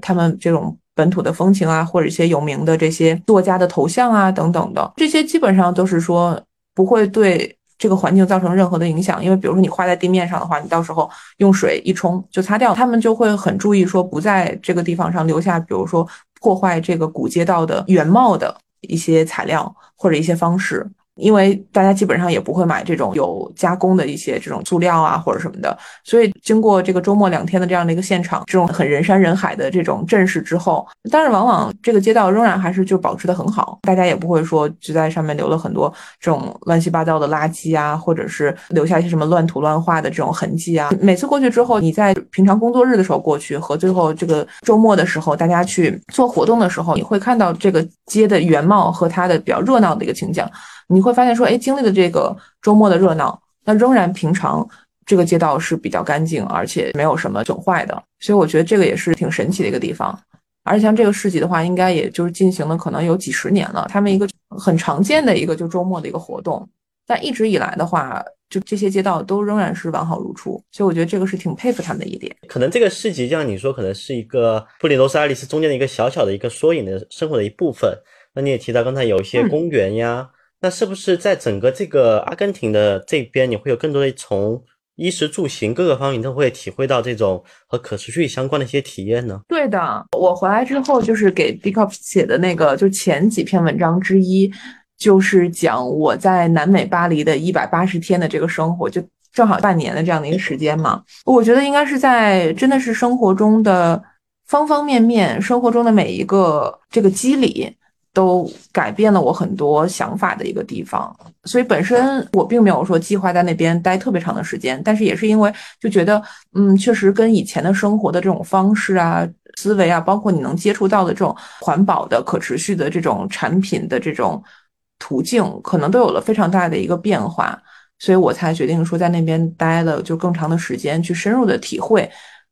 他们这种本土的风情啊，或者一些有名的这些作家的头像啊等等的，这些基本上都是说不会对这个环境造成任何的影响，因为比如说你画在地面上的话，你到时候用水一冲就擦掉。他们就会很注意说不在这个地方上留下比如说破坏这个古街道的原貌的一些材料或者一些方式，因为大家基本上也不会买这种有加工的一些这种塑料啊或者什么的。所以经过这个周末两天的这样的一个现场，这种很人山人海的这种阵势之后，但是往往这个街道仍然还是就保持得很好，大家也不会说就在上面留了很多这种乱七八糟的垃圾啊，或者是留下一些什么乱涂乱画的这种痕迹啊。每次过去之后，你在平常工作日的时候过去和最后这个周末的时候大家去做活动的时候，你会看到这个街的原貌和它的比较热闹的一个情景，你会发现说，哎，经历了这个周末的热闹，那仍然平常这个街道是比较干净，而且没有什么损坏的。所以我觉得这个也是挺神奇的一个地方。而且像这个市集的话，应该也就是进行了可能有几十年了，他们一个很常见的一个就周末的一个活动。但一直以来的话，就这些街道都仍然是完好如初，所以我觉得这个是挺佩服他们的一点。可能这个市集像你说，可能是一个布里诺斯艾利斯中间的一个小小的一个缩影的生活的一部分。那你也提到刚才有一些公园呀。嗯，那是不是在整个这个阿根廷的这边，你会有更多的从衣食住行各个方面，你都会体会到这种和可持续相关的一些体验呢？对的，我回来之后就是给 B Corp 写的那个，就前几篇文章之一，就是讲我在南美巴黎的一百八十天的这个生活，就正好半年的这样的一个时间嘛。我觉得应该是在真的是生活中的方方面面，生活中的每一个这个机理都改变了我很多想法的一个地方。所以本身我并没有说计划在那边待特别长的时间，但是也是因为就觉得嗯，确实跟以前的生活的这种方式啊、思维啊，包括你能接触到的这种环保的可持续的这种产品的这种途径，可能都有了非常大的一个变化。所以我才决定说在那边待了就更长的时间，去深入的体会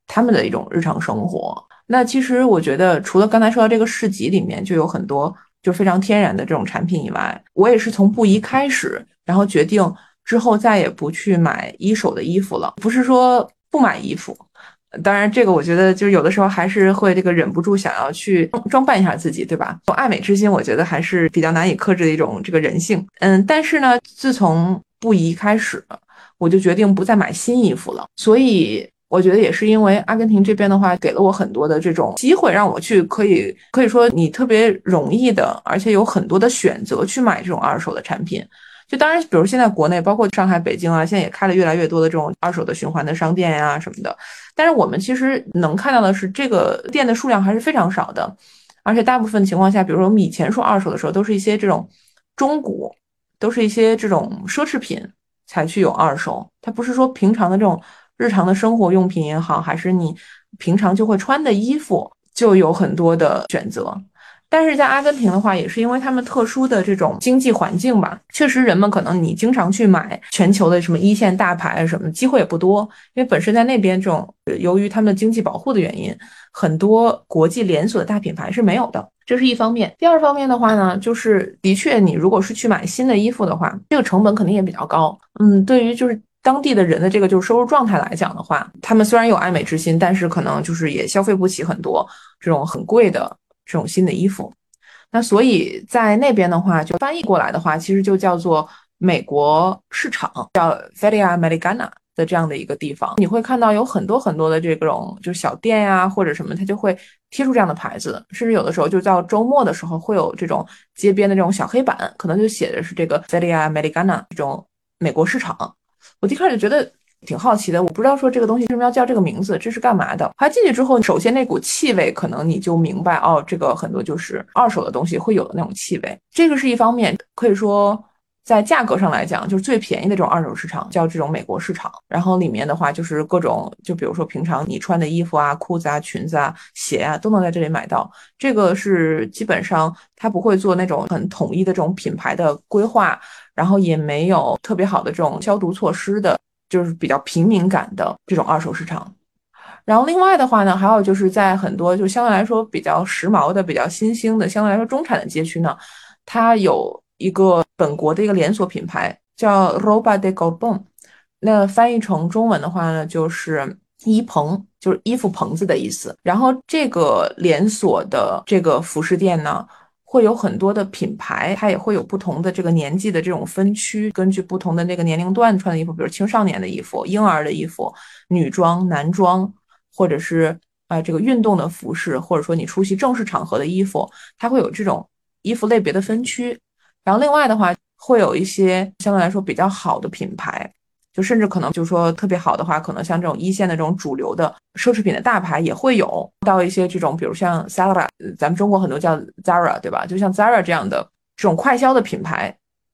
他们的一种日常生活。那其实我觉得除了刚才说到这个市集里面就有很多就非常天然的这种产品以外，我也是从布衣开始，然后决定之后再也不去买一手的衣服了。不是说不买衣服，当然这个我觉得就是有的时候还是会这个忍不住想要去装扮一下自己，对吧？爱美之心我觉得还是比较难以克制的一种这个人性。嗯，但是呢，自从布衣开始，我就决定不再买新衣服了。所以我觉得也是因为阿根廷这边的话给了我很多的这种机会，让我去可以可以说你特别容易的而且有很多的选择去买这种二手的产品。就当然比如现在国内包括上海北京啊，现在也开了越来越多的这种二手的循环的商店呀、啊、什么的，但是我们其实能看到的是这个店的数量还是非常少的，而且大部分情况下比如说我们以前说二手的时候都是一些这种中古，都是一些这种奢侈品才去有二手，它不是说平常的这种日常的生活用品也好，还是你平常就会穿的衣服就有很多的选择。但是在阿根廷的话也是因为他们特殊的这种经济环境吧，确实人们可能你经常去买全球的什么一线大牌什么机会也不多，因为本身在那边这种由于他们的经济保护的原因，很多国际连锁的大品牌是没有的，这是一方面。第二方面的话呢，就是的确你如果是去买新的衣服的话，这个成本肯定也比较高。嗯，对于就是当地的人的这个就是收入状态来讲的话，他们虽然有爱美之心，但是可能就是也消费不起很多这种很贵的这种新的衣服。那所以在那边的话就翻译过来的话其实就叫做美国市场，叫 Feria Americana 的这样的一个地方，你会看到有很多很多的这种就小店呀、啊、或者什么，它就会贴出这样的牌子，甚至有的时候就到周末的时候会有这种街边的这种小黑板，可能就写的是这个 Feria Americana 这种美国市场。我一开始觉得挺好奇的，我不知道说这个东西为什么要叫这个名字，这是干嘛的。还进去之后，首先那股气味可能你就明白，哦，这个很多就是二手的东西会有的那种气味。这个是一方面，可以说在价格上来讲就是最便宜的这种二手市场叫这种美国市场，然后里面的话就是各种就比如说平常你穿的衣服啊、裤子啊、裙子啊、鞋啊都能在这里买到。这个是基本上它不会做那种很统一的这种品牌的规划，然后也没有特别好的这种消毒措施的，就是比较平民感的这种二手市场。然后另外的话呢，还有就是在很多就相对来说比较时髦的、比较新兴的、相对来说中产的街区呢，它有一个本国的一个连锁品牌叫 Roba de Corbon， 那翻译成中文的话呢就是衣棚，就是衣服棚子的意思。然后这个连锁的这个服饰店呢会有很多的品牌，它也会有不同的这个年纪的这种分区，根据不同的那个年龄段穿的衣服，比如青少年的衣服、婴儿的衣服、女装、男装，或者是呃这个运动的服饰，或者说你出席正式场合的衣服，它会有这种衣服类别的分区。然后另外的话会有一些相对来说比较好的品牌，就甚至可能就是说特别好的话，可能像这种一线的这种主流的奢侈品的大牌也会有，到一些这种比如像 Zara， 咱们中国很多叫 Zara 对吧，就像 Zara 这样的这种快销的品牌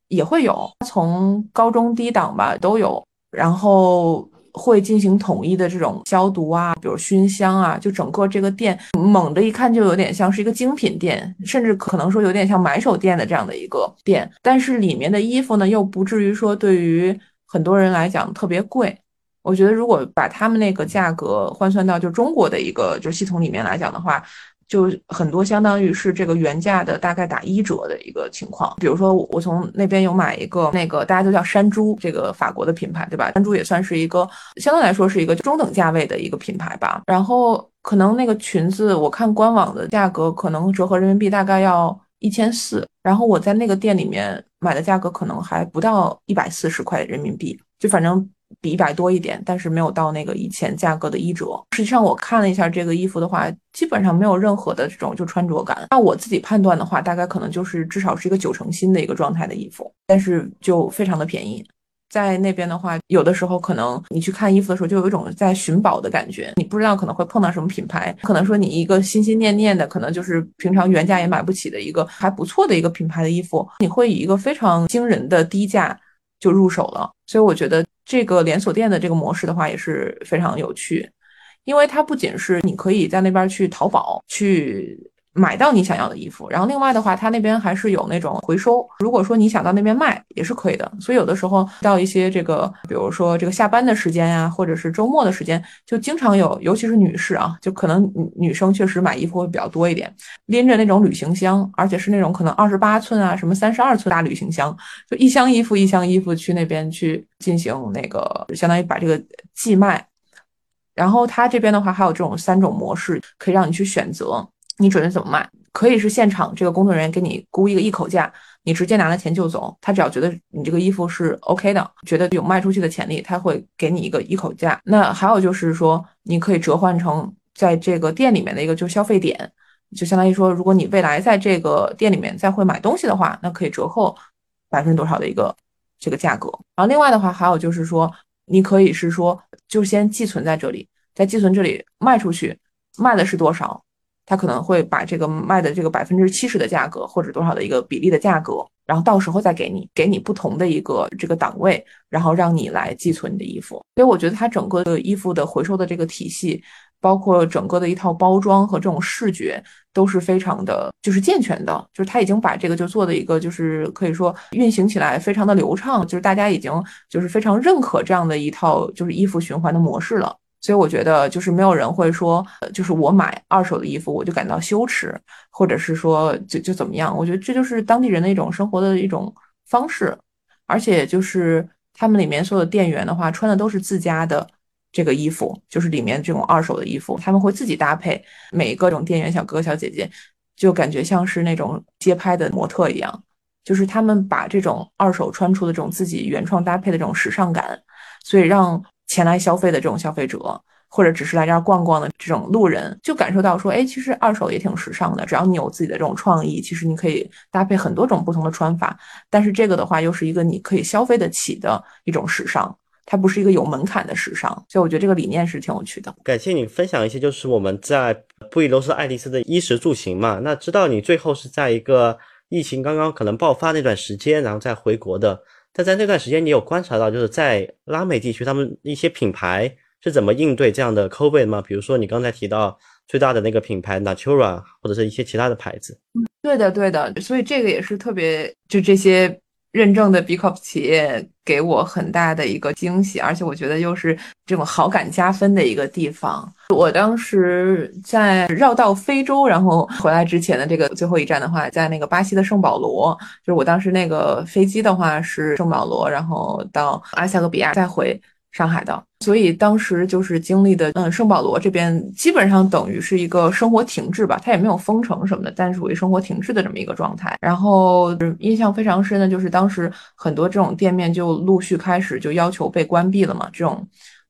也会有，从高中低档吧都有，然后会进行统一的这种消毒啊，比如熏香啊，就整个这个店猛的一看就有点像是一个精品店，甚至可能说有点像买手店的这样的一个店，但是里面的衣服呢又不至于说对于很多人来讲特别贵。我觉得如果把他们那个价格换算到就中国的一个就系统里面来讲的话，就很多相当于是这个原价的大概打一折的一个情况。比如说我从那边有买一个那个大家都叫山猪，这个法国的品牌对吧，山猪也算是一个相对来说是一个中等价位的一个品牌吧，然后可能那个裙子我看官网的价格可能折合人民币大概要一千四，然后我在那个店里面买的价格可能还不到一百四十块人民币，就反正比一百多一点，但是没有到那个以前价格的一折。实际上我看了一下这个衣服的话基本上没有任何的这种就穿着感，那我自己判断的话大概可能就是至少是一个九成新的一个状态的衣服，但是就非常的便宜。在那边的话有的时候可能你去看衣服的时候就有一种在寻宝的感觉，你不知道可能会碰到什么品牌，可能说你一个心心念念的可能就是平常原价也买不起的一个还不错的一个品牌的衣服，你会以一个非常惊人的低价就入手了。所以我觉得这个连锁店的这个模式的话也是非常有趣，因为它不仅是你可以在那边去淘宝去买到你想要的衣服，然后另外的话它那边还是有那种回收，如果说你想到那边卖也是可以的。所以有的时候到一些这个比如说这个下班的时间啊，或者是周末的时间，就经常有，尤其是女士啊，就可能女生确实买衣服会比较多一点，拎着那种旅行箱，而且是那种可能二十八寸啊什么三十二寸大旅行箱，就一箱衣服一箱衣服去那边去进行那个相当于把这个寄卖。然后它这边的话还有这种三种模式可以让你去选择你准备怎么卖，可以是现场这个工作人员给你估一个一口价，你直接拿了钱就走，他只要觉得你这个衣服是 OK 的，觉得有卖出去的潜力，他会给你一个一口价。那还有就是说你可以折换成在这个店里面的一个就消费点，就相当于说如果你未来在这个店里面再会买东西的话，那可以折扣百分之多少的一个这个价格。然后另外的话还有就是说你可以是说就先寄存在这里，在寄存这里卖出去，卖的是多少，他可能会把这个卖的这个 百分之七十 的价格或者多少的一个比例的价格，然后到时候再给你给你不同的一个这个档位，然后让你来寄存你的衣服。所以我觉得它整个的衣服的回收的这个体系，包括整个的一套包装和这种视觉都是非常的就是健全的，就是他已经把这个就做的一个就是可以说运行起来非常的流畅，就是大家已经就是非常认可这样的一套就是衣服循环的模式了。所以我觉得就是没有人会说就是我买二手的衣服我就感到羞耻，或者是说就就怎么样，我觉得这就是当地人的一种生活的一种方式。而且就是他们里面所有的店员的话穿的都是自家的这个衣服，就是里面这种二手的衣服他们会自己搭配，每一个种店员小哥哥小姐姐就感觉像是那种街拍的模特一样，就是他们把这种二手穿出的这种自己原创搭配的这种时尚感，所以让前来消费的这种消费者或者只是来这儿逛逛的这种路人就感受到说，哎，其实二手也挺时尚的，只要你有自己的这种创意，其实你可以搭配很多种不同的穿法，但是这个的话又是一个你可以消费得起的一种时尚，它不是一个有门槛的时尚。所以我觉得这个理念是挺有趣的。感谢你分享一些就是我们在布宜诺斯艾利斯的衣食住行嘛，那知道你最后是在一个疫情刚刚可能爆发那段时间然后再回国的，但在那段时间你有观察到就是在拉美地区他们一些品牌是怎么应对这样的 COVID 吗？比如说你刚才提到最大的那个品牌 Natura 或者是一些其他的牌子。对的对的，所以这个也是特别就这些认证的 B Corp 企业给我很大的一个惊喜，而且我觉得又是这种好感加分的一个地方。我当时在绕到非洲然后回来之前的这个最后一站的话在那个巴西的圣保罗，就是我当时那个飞机的话是圣保罗然后到埃塞俄比亚再回上海的，所以当时就是经历的嗯，圣保罗这边基本上等于是一个生活停滞吧，它也没有封城什么的，但是属于生活停滞的这么一个状态。然后印象非常深的就是当时很多这种店面就陆续开始就要求被关闭了嘛，这种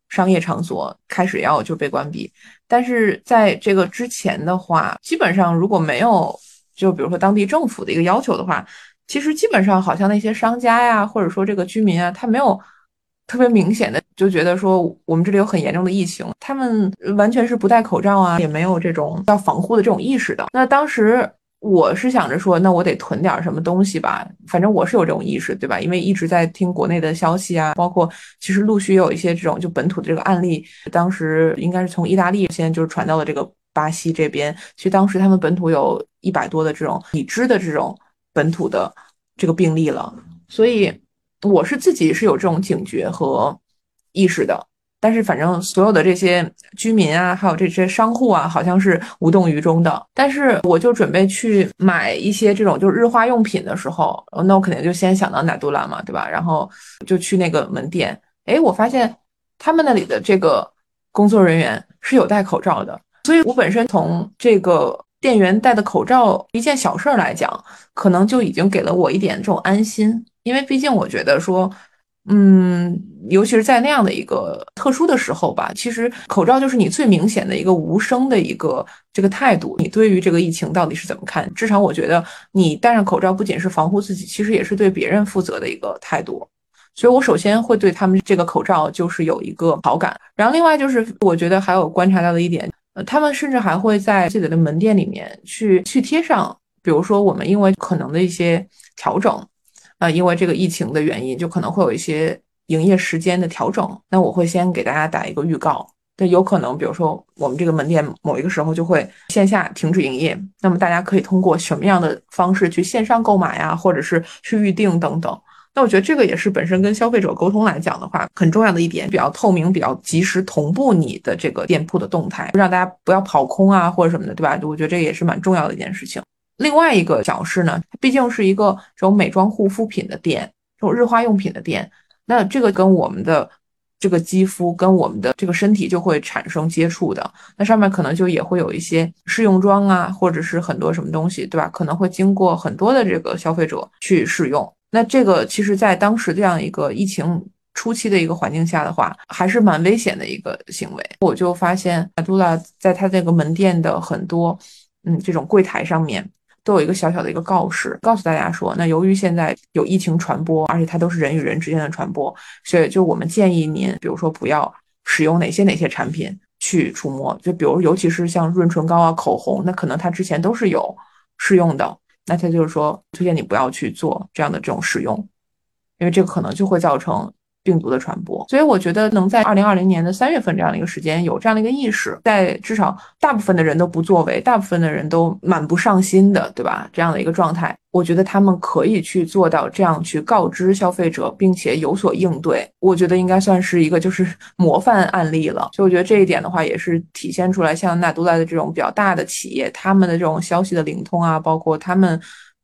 商业场所开始要就被关闭，但是在这个之前的话基本上如果没有就比如说当地政府的一个要求的话，其实基本上好像那些商家呀或者说这个居民啊他没有特别明显的就觉得说我们这里有很严重的疫情，他们完全是不戴口罩啊，也没有这种要防护的这种意识的。那当时我是想着说那我得囤点什么东西吧，反正我是有这种意识对吧，因为一直在听国内的消息啊，包括其实陆续有一些这种就本土的这个案例，当时应该是从意大利先就是传到了这个巴西这边，其实当时他们本土有一百多的这种已知的这种本土的这个病例了，所以我是自己是有这种警觉和意识的，但是反正所有的这些居民啊还有这些商户啊好像是无动于衷的。但是我就准备去买一些这种就是日化用品的时候，那我肯定就先想到Natura嘛对吧，然后就去那个门店，诶我发现他们那里的这个工作人员是有戴口罩的，所以我本身从这个店员戴的口罩一件小事儿来讲可能就已经给了我一点这种安心。因为毕竟我觉得说嗯，尤其是在那样的一个特殊的时候吧，其实口罩就是你最明显的一个无声的一个这个态度，你对于这个疫情到底是怎么看，至少我觉得你戴上口罩不仅是防护自己，其实也是对别人负责的一个态度。所以我首先会对他们这个口罩就是有一个好感。然后另外就是我觉得还有观察到的一点，呃，他们甚至还会在自己的门店里面去去贴上，比如说我们因为可能的一些调整呃，因为这个疫情的原因就可能会有一些营业时间的调整，那我会先给大家打一个预告，那有可能比如说我们这个门店某一个时候就会线下停止营业，那么大家可以通过什么样的方式去线上购买呀，或者是去预定等等。那我觉得这个也是本身跟消费者沟通来讲的话很重要的一点，比较透明比较及时同步你的这个店铺的动态，让大家不要跑空啊或者什么的对吧，我觉得这也是蛮重要的一件事情。另外一个小事呢，它毕竟是一个这种美妆护肤品的店，这种日化用品的店，那这个跟我们的这个肌肤跟我们的这个身体就会产生接触的，那上面可能就也会有一些试用装啊，或者是很多什么东西，对吧？可能会经过很多的这个消费者去使用。那这个其实在当时这样一个疫情初期的一个环境下的话，还是蛮危险的一个行为。我就发现 Natura 在它这个门店的很多嗯这种柜台上面都有一个小小的一个告示，告诉大家说，那由于现在有疫情传播，而且它都是人与人之间的传播，所以就我们建议您比如说不要使用哪些哪些产品去触摸，就比如尤其是像润唇膏啊口红，那可能它之前都是有试用的，那它就是说推荐你不要去做这样的这种使用，因为这个可能就会造成病毒的传播。所以我觉得能在二零二零年的三月份这样的一个时间有这样的一个意识，在至少大部分的人都不作为，大部分的人都满不上心的，对吧？这样的一个状态，我觉得他们可以去做到这样去告知消费者并且有所应对，我觉得应该算是一个就是模范案例了。所以我觉得这一点的话也是体现出来，像Natura的这种比较大的企业，他们的这种消息的灵通啊，包括他们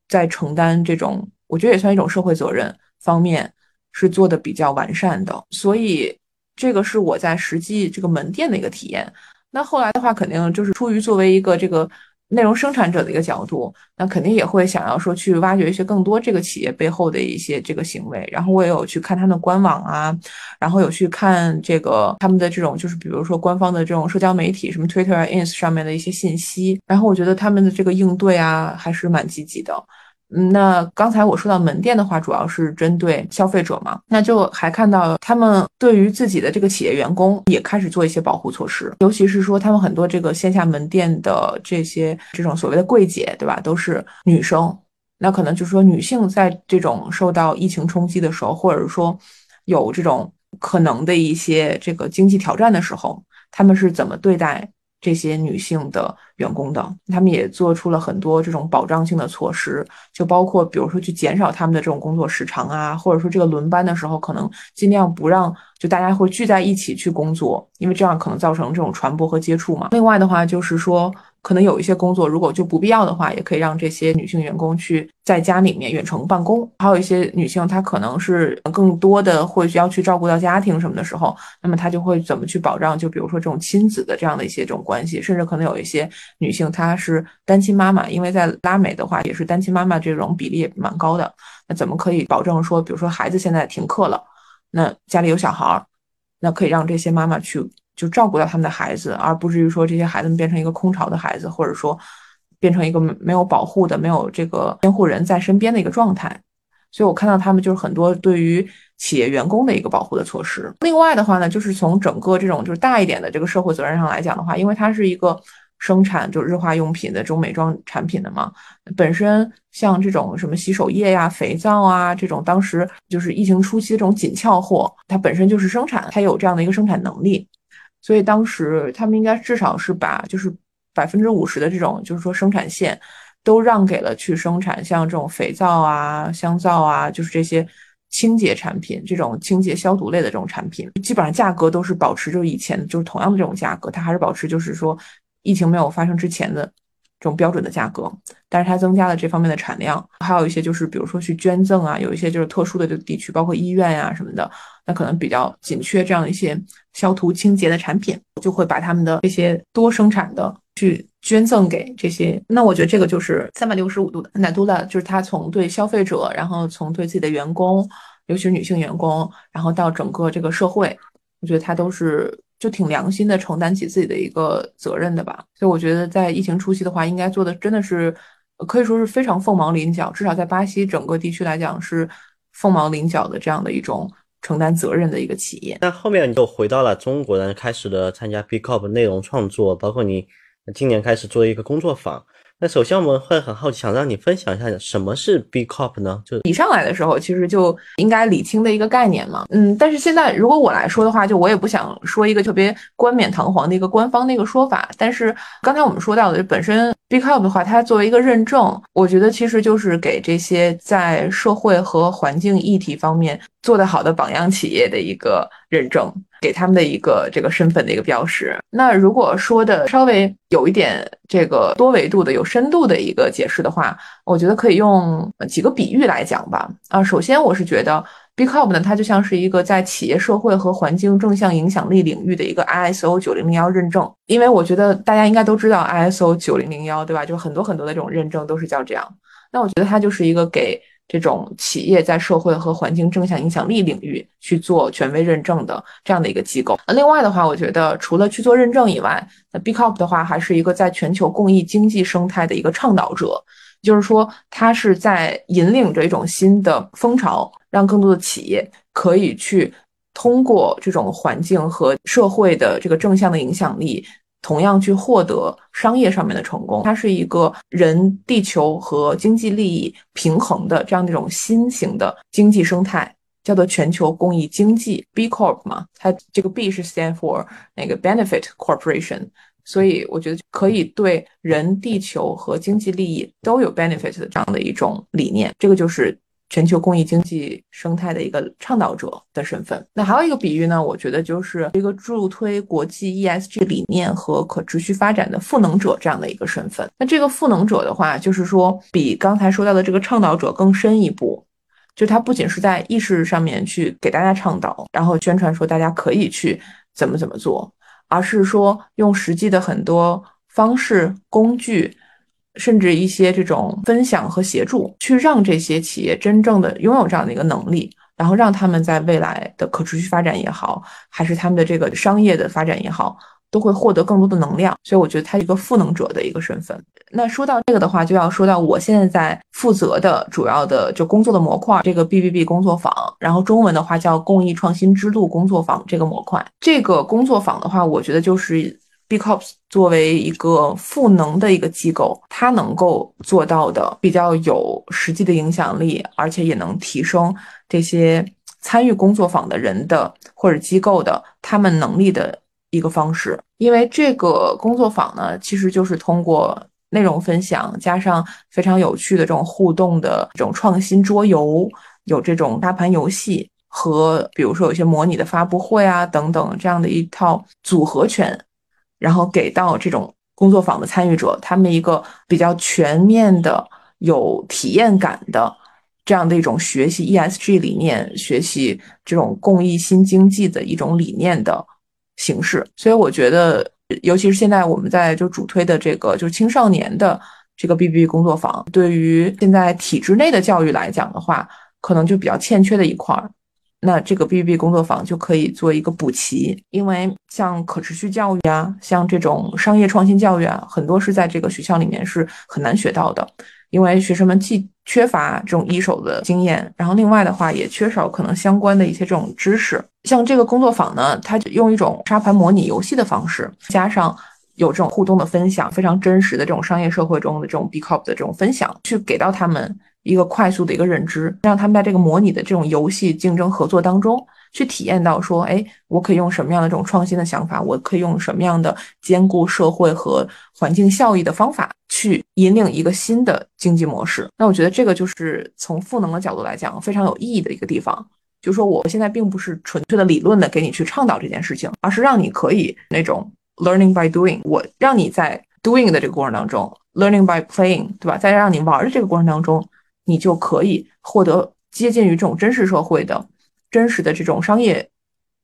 在承担这种我觉得也算一种社会责任方面是做的比较完善的。所以这个是我在实际这个门店的一个体验。那后来的话肯定就是出于作为一个这个内容生产者的一个角度，那肯定也会想要说去挖掘一些更多这个企业背后的一些这个行为，然后我也有去看他们的官网啊，然后有去看这个他们的这种就是比如说官方的这种社交媒体什么 Twitter 啊 Ins 上面的一些信息，然后我觉得他们的这个应对啊还是蛮积极的。那刚才我说到门店的话主要是针对消费者嘛，那就还看到他们对于自己的这个企业员工也开始做一些保护措施，尤其是说他们很多这个线下门店的这些这种所谓的柜姐，对吧，都是女生，那可能就是说女性在这种受到疫情冲击的时候，或者说有这种可能的一些这个经济挑战的时候，他们是怎么对待这些女性的员工的，他们也做出了很多这种保障性的措施，就包括比如说去减少他们的这种工作时长啊，或者说这个轮班的时候可能尽量不让就大家会聚在一起去工作，因为这样可能造成这种传播和接触嘛。另外的话就是说可能有一些工作如果就不必要的话，也可以让这些女性员工去在家里面远程办公，还有一些女性她可能是更多的会需要去照顾到家庭什么的时候，那么她就会怎么去保障就比如说这种亲子的这样的一些这种关系，甚至可能有一些女性她是单亲妈妈，因为在拉美的话也是单亲妈妈这种比例也蛮高的，那怎么可以保证说比如说孩子现在停课了，那家里有小孩，那可以让这些妈妈去就照顾到他们的孩子，而不至于说这些孩子们变成一个空巢的孩子，或者说变成一个没有保护的没有这个监护人在身边的一个状态。所以我看到他们就是很多对于企业员工的一个保护的措施。另外的话呢，就是从整个这种就是大一点的这个社会责任上来讲的话，因为它是一个生产就日化用品的这种美妆产品的嘛，本身像这种什么洗手液呀、啊、肥皂啊，这种当时就是疫情初期这种紧俏货，它本身就是生产，它有这样的一个生产能力，所以当时他们应该至少是把就是 百分之五十 的这种就是说生产线都让给了去生产像这种肥皂啊、香皂啊，就是这些清洁产品，这种清洁消毒类的这种产品，基本上价格都是保持就是以前就是同样的这种价格，它还是保持就是说疫情没有发生之前的这种标准的价格，但是它增加了这方面的产量，还有一些就是比如说去捐赠啊，有一些就是特殊的地区包括医院呀、啊、什么的，那可能比较紧缺这样一些消毒清洁的产品，就会把他们的这些多生产的去捐赠给这些。那我觉得这个就是三百六十五度的Natura，就是它从对消费者，然后从对自己的员工，尤其是女性员工，然后到整个这个社会，我觉得它都是就挺良心的承担起自己的一个责任的吧。所以我觉得在疫情初期的话应该做的真的是可以说是非常凤毛麟角，至少在巴西整个地区来讲是凤毛麟角的这样的一种承担责任的一个企业。那后面你就回到了中国，人开始了参加 B Corp 内容创作，包括你今年开始做一个工作坊。那首先我们会很好奇，想让你分享一下什么是 B Corp 呢？就你上来的时候其实就应该理清的一个概念嘛。嗯，但是现在如果我来说的话，就我也不想说一个特别冠冕堂皇的一个官方的一个说法，但是刚才我们说到的本身 B Corp 的话，它作为一个认证，我觉得其实就是给这些在社会和环境议题方面做得好的榜样企业的一个认证，给他们的一个这个身份的一个标识。那如果说的稍微有一点这个多维度的有深度的一个解释的话，我觉得可以用几个比喻来讲吧。啊，首先我是觉得 B Corp 呢，它就像是一个在企业社会和环境正向影响力领域的一个 I S O 九零零一 认证。因为我觉得大家应该都知道 I S O 九零零一， 对吧，就很多很多的这种认证都是叫这样。那我觉得它就是一个给这种企业在社会和环境正向影响力领域去做权威认证的这样的一个机构。另外的话，我觉得除了去做认证以外，那 B Corp 的话还是一个在全球共益经济生态的一个倡导者，就是说它是在引领着一种新的风潮，让更多的企业可以去通过这种环境和社会的这个正向的影响力，同样去获得商业上面的成功。它是一个人、地球和经济利益平衡的这样一种新型的经济生态，叫做全球公益经济。 B Corp 嘛，它这个 B 是 stand for 那个 Benefit Corporation，所以我觉得可以对人、地球和经济利益都有 benefit 的这样的一种理念，这个就是全球公益经济生态的一个倡导者的身份。那还有一个比喻呢，我觉得就是一个助推国际 E S G 理念和可持续发展的赋能者这样的一个身份。那这个赋能者的话，就是说比刚才说到的这个倡导者更深一步，就他不仅是在意识上面去给大家倡导，然后宣传说大家可以去怎么怎么做，而是说用实际的很多方式、工具，甚至一些这种分享和协助，去让这些企业真正的拥有这样的一个能力，然后让他们在未来的可持续发展也好，还是他们的这个商业的发展也好，都会获得更多的能量。所以我觉得它是一个赋能者的一个身份。那说到这个的话，就要说到我现在在负责的主要的就工作的模块，这个 B B B 工作坊，然后中文的话叫共益创新之路工作坊这个模块。这个工作坊的话，我觉得就是 B Corp 作为一个赋能的一个机构，它能够做到的比较有实际的影响力，而且也能提升这些参与工作坊的人的或者机构的他们能力的一个方式。因为这个工作坊呢，其实就是通过内容分享加上非常有趣的这种互动的这种创新桌游，有这种搭盘游戏和比如说有些模拟的发布会啊等等，这样的一套组合拳，然后给到这种工作坊的参与者他们一个比较全面的有体验感的这样的一种学习 E S G 理念、学习这种共益新经济的一种理念的形式。所以我觉得尤其是现在我们在就主推的这个就是青少年的这个 B B B 工作坊，对于现在体制内的教育来讲的话，可能就比较欠缺的一块，那这个 B B B 工作坊就可以做一个补齐。因为像可持续教育啊，像这种商业创新教育啊，很多是在这个学校里面是很难学到的，因为学生们既缺乏这种一手的经验，然后另外的话也缺少可能相关的一些这种知识。像这个工作坊呢，它用一种沙盘模拟游戏的方式，加上有这种互动的分享，非常真实的这种商业社会中的这种 B Corp 的这种分享，去给到他们一个快速的一个认知，让他们在这个模拟的这种游戏竞争合作当中去体验到说，哎，我可以用什么样的这种创新的想法，我可以用什么样的兼顾社会和环境效益的方法去引领一个新的经济模式。那我觉得这个就是从赋能的角度来讲非常有意义的一个地方，就是说我现在并不是纯粹的理论的给你去倡导这件事情，而是让你可以那种 learning by doing， 我让你在 doing 的这个过程当中 learning by playing， 对吧，在让你玩的这个过程当中，你就可以获得接近于这种真实社会的真实的这种商业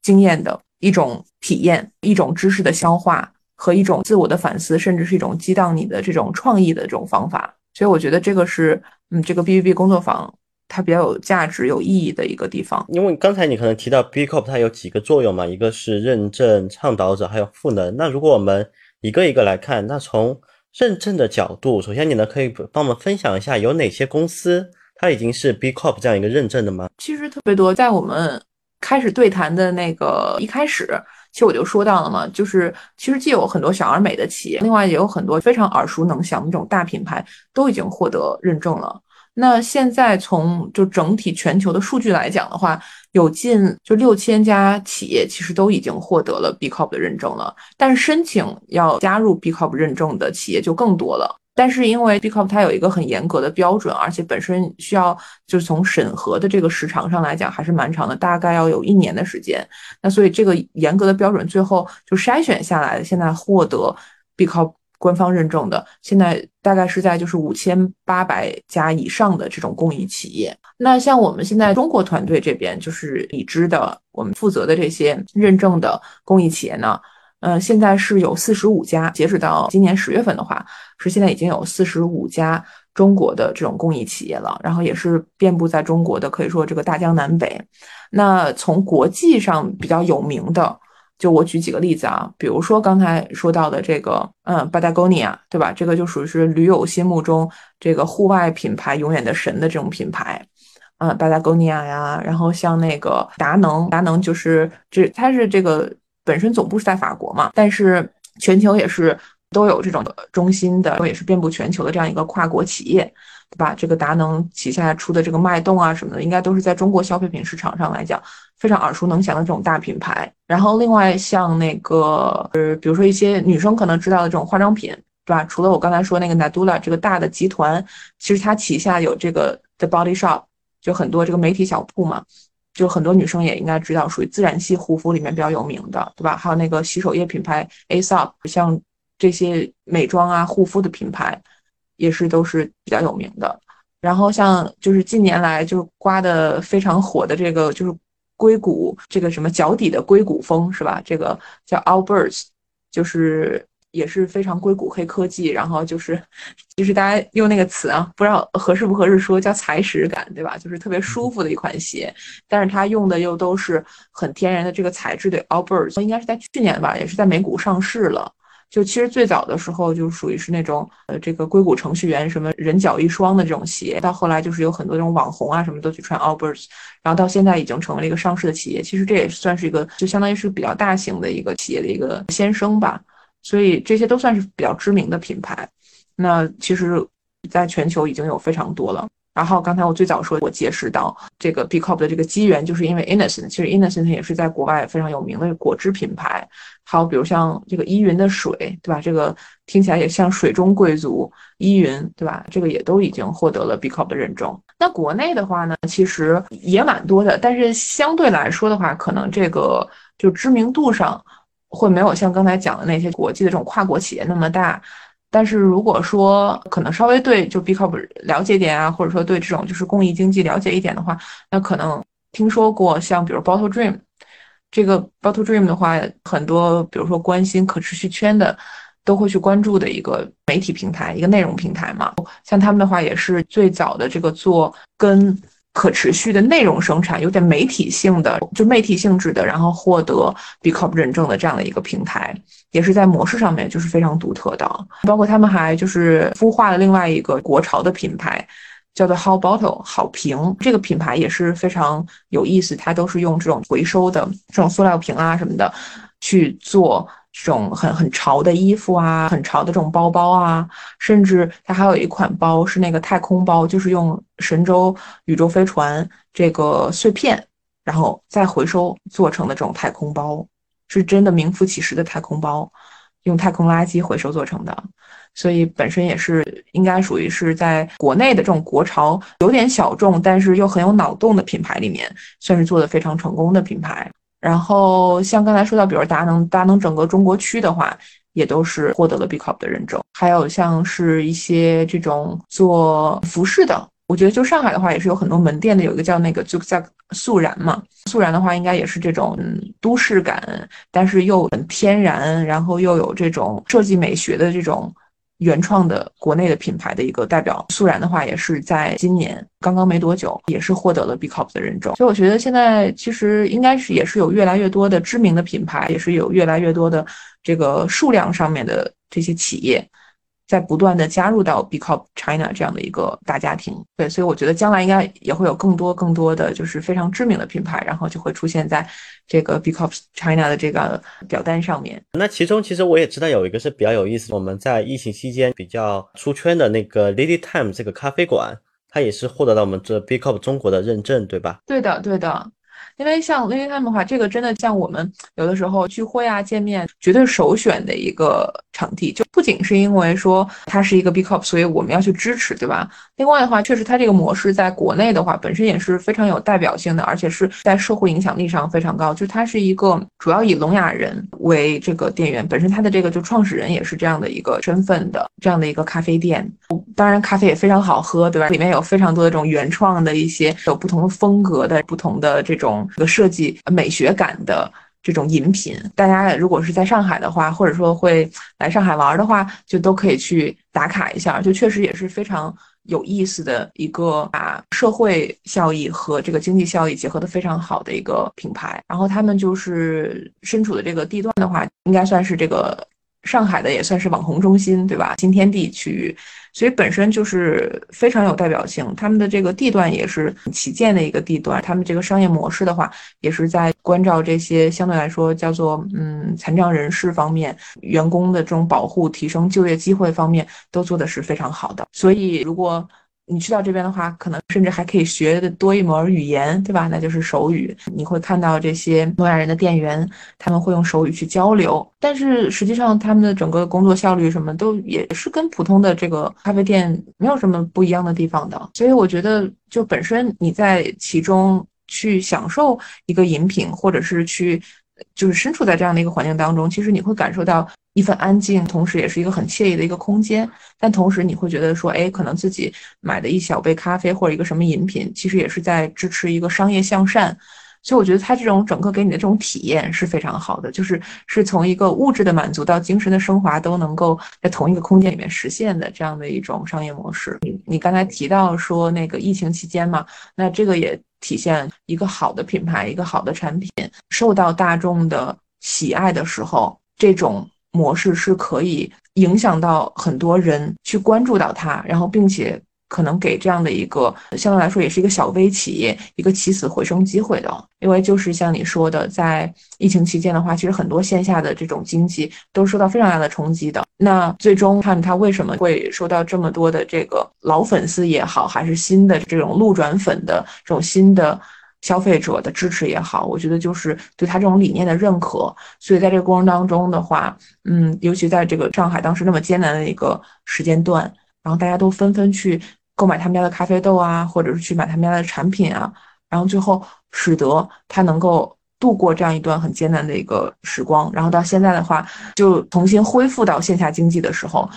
经验的一种体验，一种知识的消化和一种自我的反思，甚至是一种激荡你的这种创意的这种方法。所以我觉得这个是嗯，这个 B B B 工作坊它比较有价值有意义的一个地方。因为刚才你可能提到 B Corp 它有几个作用嘛，一个是认证、倡导者还有赋能。那如果我们一个一个来看，那从认证的角度，首先你呢可以帮我们分享一下有哪些公司它已经是 B Corp 这样一个认证的吗？其实特别多，在我们开始对谈的那个一开始，其实我就说到了嘛，就是其实既有很多小而美的企业，另外也有很多非常耳熟能详的这种大品牌都已经获得认证了。那现在从就整体全球的数据来讲的话，有近就六千家企业其实都已经获得了 B Corp 的认证了，但是申请要加入 B Corp 认证的企业就更多了。但是因为 B Corp 它有一个很严格的标准，而且本身需要就是从审核的这个时长上来讲还是蛮长的，大概要有一年的时间。那所以这个严格的标准最后就筛选下来，现在获得 B Corp 官方认证的，现在大概是在就是五千八百家以上的这种公益企业。那像我们现在中国团队这边就是已知的我们负责的这些认证的公益企业呢，呃，现在是有四十五家，截止到今年十月份的话是现在已经有四十五家中国的这种公益企业了，然后也是遍布在中国的，可以说这个大江南北。那从国际上比较有名的，就我举几个例子啊，比如说刚才说到的这个嗯 Patagonia， 对吧，这个就属于是驴友心目中这个户外品牌永远的神的这种品牌，嗯 Patagonia 呀，然后像那个达能，达能就是这它是这个本身总部是在法国嘛，但是全球也是都有这种中心的，也是遍布全球的这样一个跨国企业，对吧？这个达能旗下出的这个脉动啊什么的，应该都是在中国消费品市场上来讲非常耳熟能详的这种大品牌。然后另外像那个，呃，比如说一些女生可能知道的这种化妆品，对吧？除了我刚才说那个 Natura 这个大的集团，其实它旗下有这个 The Body Shop， 就很多这个媒体小铺嘛。就很多女生也应该知道，属于自然系护肤里面比较有名的，对吧？还有那个洗手液品牌 Aesop， 像这些美妆啊护肤的品牌也是都是比较有名的。然后像就是近年来就是刮的非常火的这个就是硅谷这个什么脚底的硅谷风，是吧？这个叫 Allbirds， 就是也是非常硅谷黑科技，然后就是就是大家用那个词啊，不知道合适不合适说，叫踩屎感，对吧？就是特别舒服的一款鞋，但是它用的又都是很天然的这个材质的 Allbirds， 应该是在去年吧，也是在美股上市了。就其实最早的时候就属于是那种呃这个硅谷程序员什么人脚一双的这种鞋，到后来就是有很多这种网红啊什么都去穿 Allbirds， 然后到现在已经成为了一个上市的企业。其实这也算是一个就相当于是比较大型的一个企业的一个先声吧，所以这些都算是比较知名的品牌。那其实在全球已经有非常多了。然后刚才我最早说我结识到这个 B Corp 的这个机缘，就是因为 Innocent， 其实 Innocent 也是在国外非常有名的果汁品牌，还有比如像这个依云的水，对吧？这个听起来也像水中贵族依云，对吧？这个也都已经获得了 B Corp 的认证。那国内的话呢，其实也蛮多的，但是相对来说的话，可能这个就知名度上会没有像刚才讲的那些国际的这种跨国企业那么大。但是如果说可能稍微对就 B Corp 了解一点啊，或者说对这种就是公益经济了解一点的话，那可能听说过像比如 Bottle Dream， 这个 Bottle Dream 的话，很多比如说关心可持续圈的都会去关注的一个媒体平台，一个内容平台嘛。像他们的话也是最早的这个做跟可持续的内容生产有点媒体性的，就媒体性质的，然后获得 B Corp 认证的这样的一个平台，也是在模式上面就是非常独特的。包括他们还就是孵化了另外一个国潮的品牌，叫做 How Bottle 好瓶，这个品牌也是非常有意思，它都是用这种回收的这种塑料瓶啊什么的去做这种很很潮的衣服啊，很潮的这种包包啊，甚至它还有一款包是那个太空包，就是用神舟宇宙飞船这个碎片，然后再回收做成的这种太空包，是真的名副其实的太空包，用太空垃圾回收做成的。所以本身也是应该属于是在国内的这种国潮有点小众，但是又很有脑洞的品牌里面，算是做的非常成功的品牌。然后像刚才说到比如达能达能整个中国区的话，也都是获得了 B Corp 的认证。还有像是一些这种做服饰的，我觉得就上海的话也是有很多门店的，有一个叫那个 ZUZAK 素然嘛，素然的话应该也是这种、嗯、都市感，但是又很天然，然后又有这种设计美学的这种原创的国内的品牌的一个代表。素然的话也是在今年刚刚没多久也是获得了 B Corp 的认证。所以我觉得现在其实应该是也是有越来越多的知名的品牌，也是有越来越多的这个数量上面的这些企业在不断的加入到 B Corp China 这样的一个大家庭。对，所以我觉得将来应该也会有更多更多的就是非常知名的品牌，然后就会出现在这个 B Corp China 的这个表单上面。那其中其实我也知道有一个是比较有意思，我们在疫情期间比较出圈的那个 Lady Time 这个咖啡馆，它也是获得到我们这 B Corp 中国的认证，对吧？对的对的，因为像 Lady Time 的话，这个真的像我们有的时候聚会啊见面绝对首选的一个场地，就不仅是因为说它是一个 B Corp， 所以我们要去支持，对吧？另外的话，确实它这个模式在国内的话本身也是非常有代表性的，而且是在社会影响力上非常高，就是它是一个主要以聋哑人为这个店员，本身它的这个就创始人也是这样的一个身份的这样的一个咖啡店。当然咖啡也非常好喝，对吧？里面有非常多的这种原创的一些有不同的风格的不同的这种设计美学感的这种饮品，大家如果是在上海的话，或者说会来上海玩的话，就都可以去打卡一下，就确实也是非常有意思的一个把社会效益和这个经济效益结合的非常好的一个品牌。然后他们就是身处的这个地段的话，应该算是这个上海的也算是网红中心，对吧？新天地区域，所以本身就是非常有代表性，他们的这个地段也是旗舰的一个地段，他们这个商业模式的话也是在关照这些相对来说叫做嗯残障人士方面，员工的这种保护，提升就业机会方面都做的是非常好的。所以如果你去到这边的话，可能甚至还可以学的多一门语言，对吧？那就是手语。你会看到这些聋哑人的店员，他们会用手语去交流，但是实际上他们的整个工作效率什么都也是跟普通的这个咖啡店没有什么不一样的地方的。所以我觉得就本身你在其中去享受一个饮品，或者是去就是身处在这样的一个环境当中，其实你会感受到一份安静，同时也是一个很惬意的一个空间。但同时你会觉得说，哎，可能自己买的一小杯咖啡或者一个什么饮品，其实也是在支持一个商业向善。所以我觉得它这种整个给你的这种体验是非常好的，就是是从一个物质的满足到精神的升华都能够在同一个空间里面实现的这样的一种商业模式。你你刚才提到说那个疫情期间嘛，那这个也体现一个好的品牌，一个好的产品受到大众的喜爱的时候，这种模式是可以影响到很多人去关注到它，然后并且可能给这样的一个相对来说也是一个小微企业一个起死回生机会的。因为就是像你说的，在疫情期间的话，其实很多线下的这种经济都受到非常大的冲击的。那最终看它为什么会受到这么多的这个老粉丝也好，还是新的这种路转粉的这种新的消费者的支持也好，我觉得就是对他这种理念的认可。所以在这个过程当中的话，嗯，尤其在这个上海当时那么艰难的一个时间段，然后大家都纷纷去购买他们家的咖啡豆啊，或者是去买他们家的产品啊，然后最后使得他能够度过这样一段很艰难的一个时光。然后到现在的话，就重新恢复到线下经济的时候，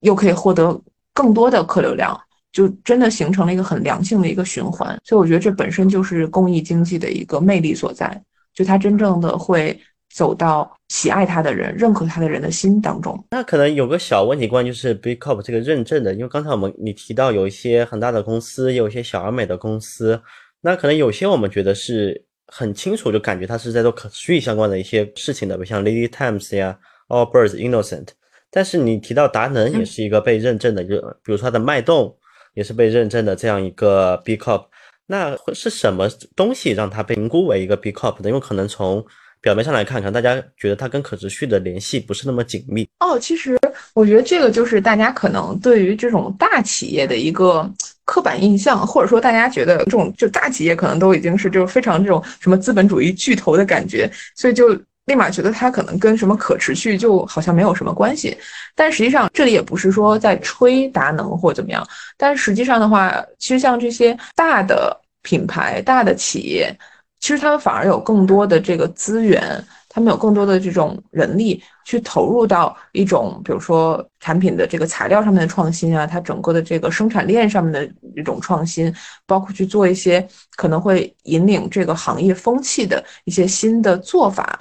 又可以获得更多的客流量，就真的形成了一个很良性的一个循环。所以我觉得这本身就是公益经济的一个魅力所在，就它真正的会走到喜爱它的人、认可它的人的心当中。那可能有个小问题关于就是 B Corp 这个认证的，因为刚才我们你提到有一些很大的公司，有一些小而美的公司，那可能有些我们觉得是很清楚就感觉它是在做可持续相关的一些事情的，比如像 Lady Times 呀、Allbirds、Innocent。 但是你提到达能也是一个被认证的、嗯、比如说它的脉动也是被认证的这样一个 B Corp， 那是什么东西让它被评估为一个 B Corp 的？因为可能从表面上来看，可能大家觉得它跟可持续的联系不是那么紧密。哦，其实我觉得这个就是大家可能对于这种大企业的一个刻板印象，或者说大家觉得这种就大企业可能都已经是就是非常这种什么资本主义巨头的感觉，所以就立马觉得它可能跟什么可持续就好像没有什么关系。但实际上这里也不是说在吹达能或怎么样，但实际上的话，其实像这些大的品牌、大的企业，其实他们反而有更多的这个资源，他们有更多的这种人力去投入到一种比如说产品的这个材料上面的创新啊，它整个的这个生产链上面的一种创新，包括去做一些可能会引领这个行业风气的一些新的做法。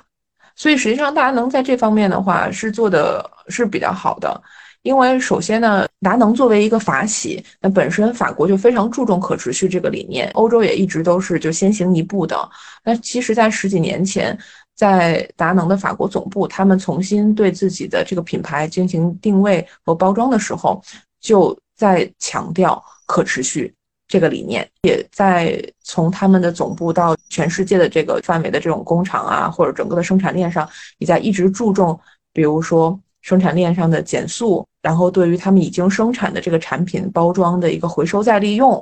所以实际上达能在这方面的话是做的是比较好的。因为首先呢，达能作为一个法企，那本身法国就非常注重可持续这个理念，欧洲也一直都是就先行一步的。那其实在十几年前，在达能的法国总部，他们重新对自己的这个品牌进行定位和包装的时候，就在强调可持续这个理念，也在从他们的总部到全世界的这个范围的这种工厂啊，或者整个的生产链上，也在一直注重比如说生产链上的减速，然后对于他们已经生产的这个产品包装的一个回收再利用。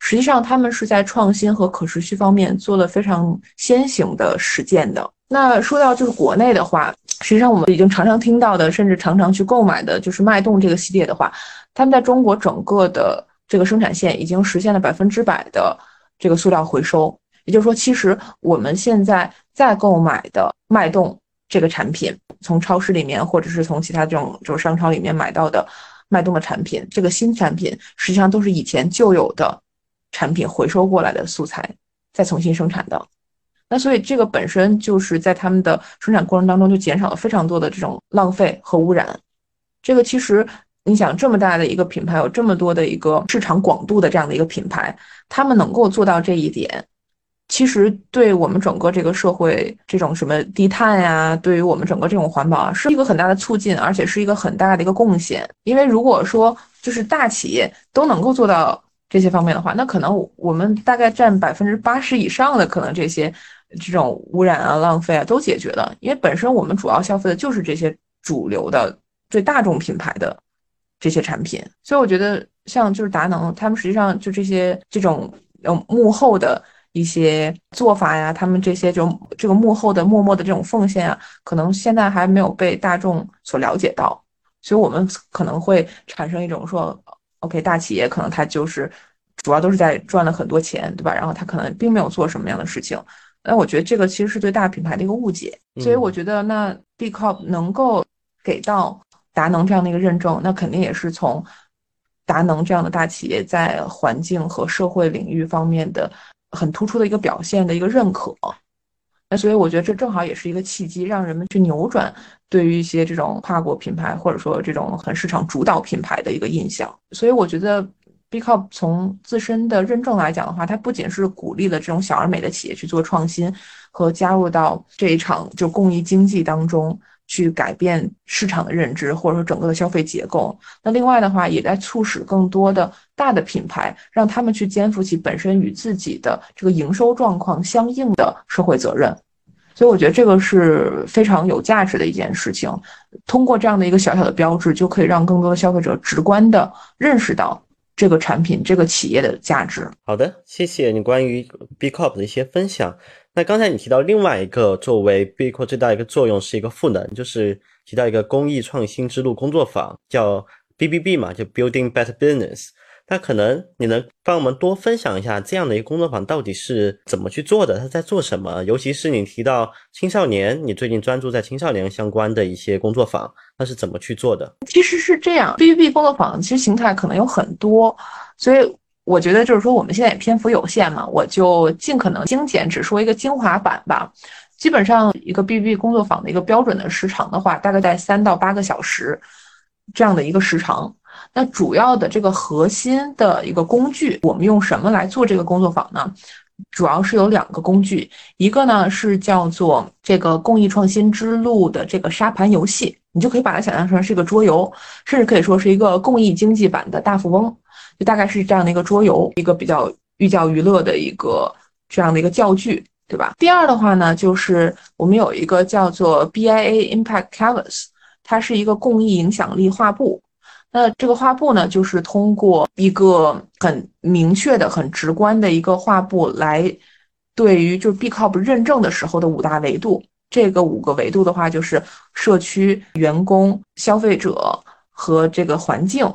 实际上他们是在创新和可持续方面做了非常先行的实践的。那说到就是国内的话，实际上我们已经常常听到的，甚至常常去购买的就是脉动这个系列的话，他们在中国整个的这个生产线已经实现了百分之百的这个塑料回收。也就是说，其实我们现在在购买的脉动这个产品，从超市里面或者是从其他这种就是商超里面买到的脉动的产品，这个新产品实际上都是以前旧有的产品回收过来的素材再重新生产的。那所以这个本身就是在他们的生产过程当中就减少了非常多的这种浪费和污染。这个其实你想，这么大的一个品牌，有这么多的一个市场广度的这样的一个品牌，他们能够做到这一点，其实对我们整个这个社会这种什么低碳啊，对于我们整个这种环保啊，是一个很大的促进，而且是一个很大的一个贡献。因为如果说就是大企业都能够做到这些方面的话，那可能我们大概占 百分之八十 以上的可能这些这种污染啊浪费啊都解决了。因为本身我们主要消费的就是这些主流的最大众品牌的这些产品。所以我觉得像就是达能他们实际上就这些这种幕后的一些做法呀，他们这些就这个幕后的默默的这种奉献啊，可能现在还没有被大众所了解到。所以我们可能会产生一种说 OK， 大企业可能他就是主要都是在赚了很多钱，对吧，然后他可能并没有做什么样的事情。那我觉得这个其实是对大品牌的一个误解。所以我觉得那 B Corp 能够给到达能这样的一个认证，那肯定也是从达能这样的大企业在环境和社会领域方面的很突出的一个表现的一个认可。那所以我觉得这正好也是一个契机，让人们去扭转对于一些这种跨国品牌或者说这种很市场主导品牌的一个印象。所以我觉得 B Corp 从自身的认证来讲的话，它不仅是鼓励了这种小而美的企业去做创新和加入到这一场就供应经济当中去改变市场的认知或者说整个的消费结构，那另外的话也在促使更多的大的品牌，让他们去肩负起本身与自己的这个营收状况相应的社会责任。所以我觉得这个是非常有价值的一件事情，通过这样的一个小小的标志，就可以让更多的消费者直观的认识到这个产品这个企业的价值。好的，谢谢你关于 B Corp 的一些分享。那刚才你提到另外一个作为 B Corp 最大一个作用是一个赋能，就是提到一个公益创新之路工作坊，叫 B B B 嘛，就 Building Better Business。 那可能你能帮我们多分享一下这样的一个工作坊到底是怎么去做的，它在做什么，尤其是你提到青少年，你最近专注在青少年相关的一些工作坊，它是怎么去做的？其实是这样， B B B 工作坊其实形态可能有很多，所以我觉得就是说我们现在也篇幅有限嘛，我就尽可能精简，只说一个精华版吧。基本上一个 B B B 工作坊的一个标准的时长的话，大概在三到八个小时这样的一个时长。那主要的这个核心的一个工具，我们用什么来做这个工作坊呢？主要是有两个工具，一个呢是叫做这个公益创新之路的这个沙盘游戏，你就可以把它想象成是一个桌游，甚至可以说是一个公益经济版的大富翁，就大概是这样的一个桌游，一个比较寓教于乐的一个这样的一个教具，对吧？第二的话呢，就是我们有一个叫做 B I A Impact Canvas， 它是一个公益影响力画布。那这个画布呢，就是通过一个很明确的很直观的一个画布，来对于就是 B Corp 认证的时候的五大维度，这个五个维度的话就是社区、员工、消费者和这个环境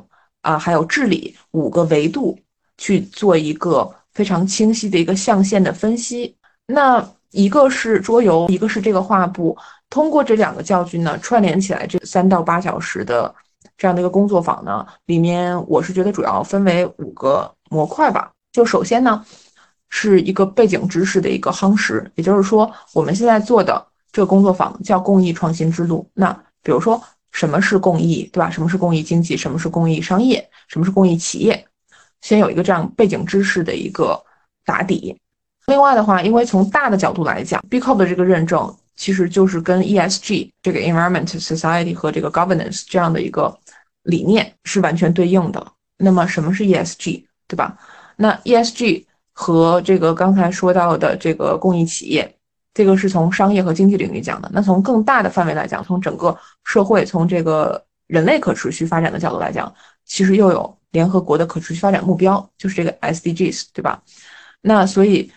啊，还有治理五个维度去做一个非常清晰的一个象限的分析。那一个是桌游，一个是这个画布，通过这两个教具呢串联起来，这三到八小时的这样的一个工作坊呢，里面我是觉得主要分为五个模块吧。就首先呢是一个背景知识的一个夯实，也就是说我们现在做的这个工作坊叫公益创新之路。那比如说什么是公益，对吧？什么是公益经济？什么是公益商业？什么是公益企业？先有一个这样背景知识的一个打底。另外的话，因为从大的角度来讲 B Corp 的这个认证其实就是跟 E S G 这个 environment society 和这个 governance 这样的一个理念是完全对应的。那么什么是 E S G， 对吧？那 E S G 和这个刚才说到的这个公益企业，这个是从商业和经济领域讲的。那从更大的范围来讲，从整个社会，从这个人类可持续发展的角度来讲，其实又有联合国的可持续发展目标，就是这个 S D Gs， 对吧？那所以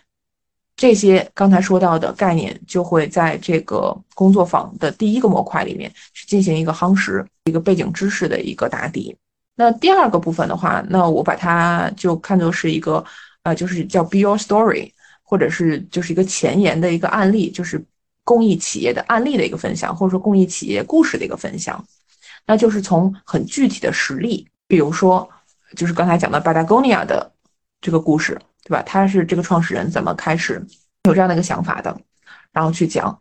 这些刚才说到的概念就会在这个工作坊的第一个模块里面去进行一个夯实，一个背景知识的一个打底。那第二个部分的话，那我把它就看作是一个呃，就是叫 Be Your Story， 或者是就是一个前沿的一个案例，就是公益企业的案例的一个分享，或者说公益企业故事的一个分享。那就是从很具体的实例，比如说就是刚才讲的 Patagonia 的这个故事，对吧？他是这个创始人怎么开始有这样的一个想法的，然后去讲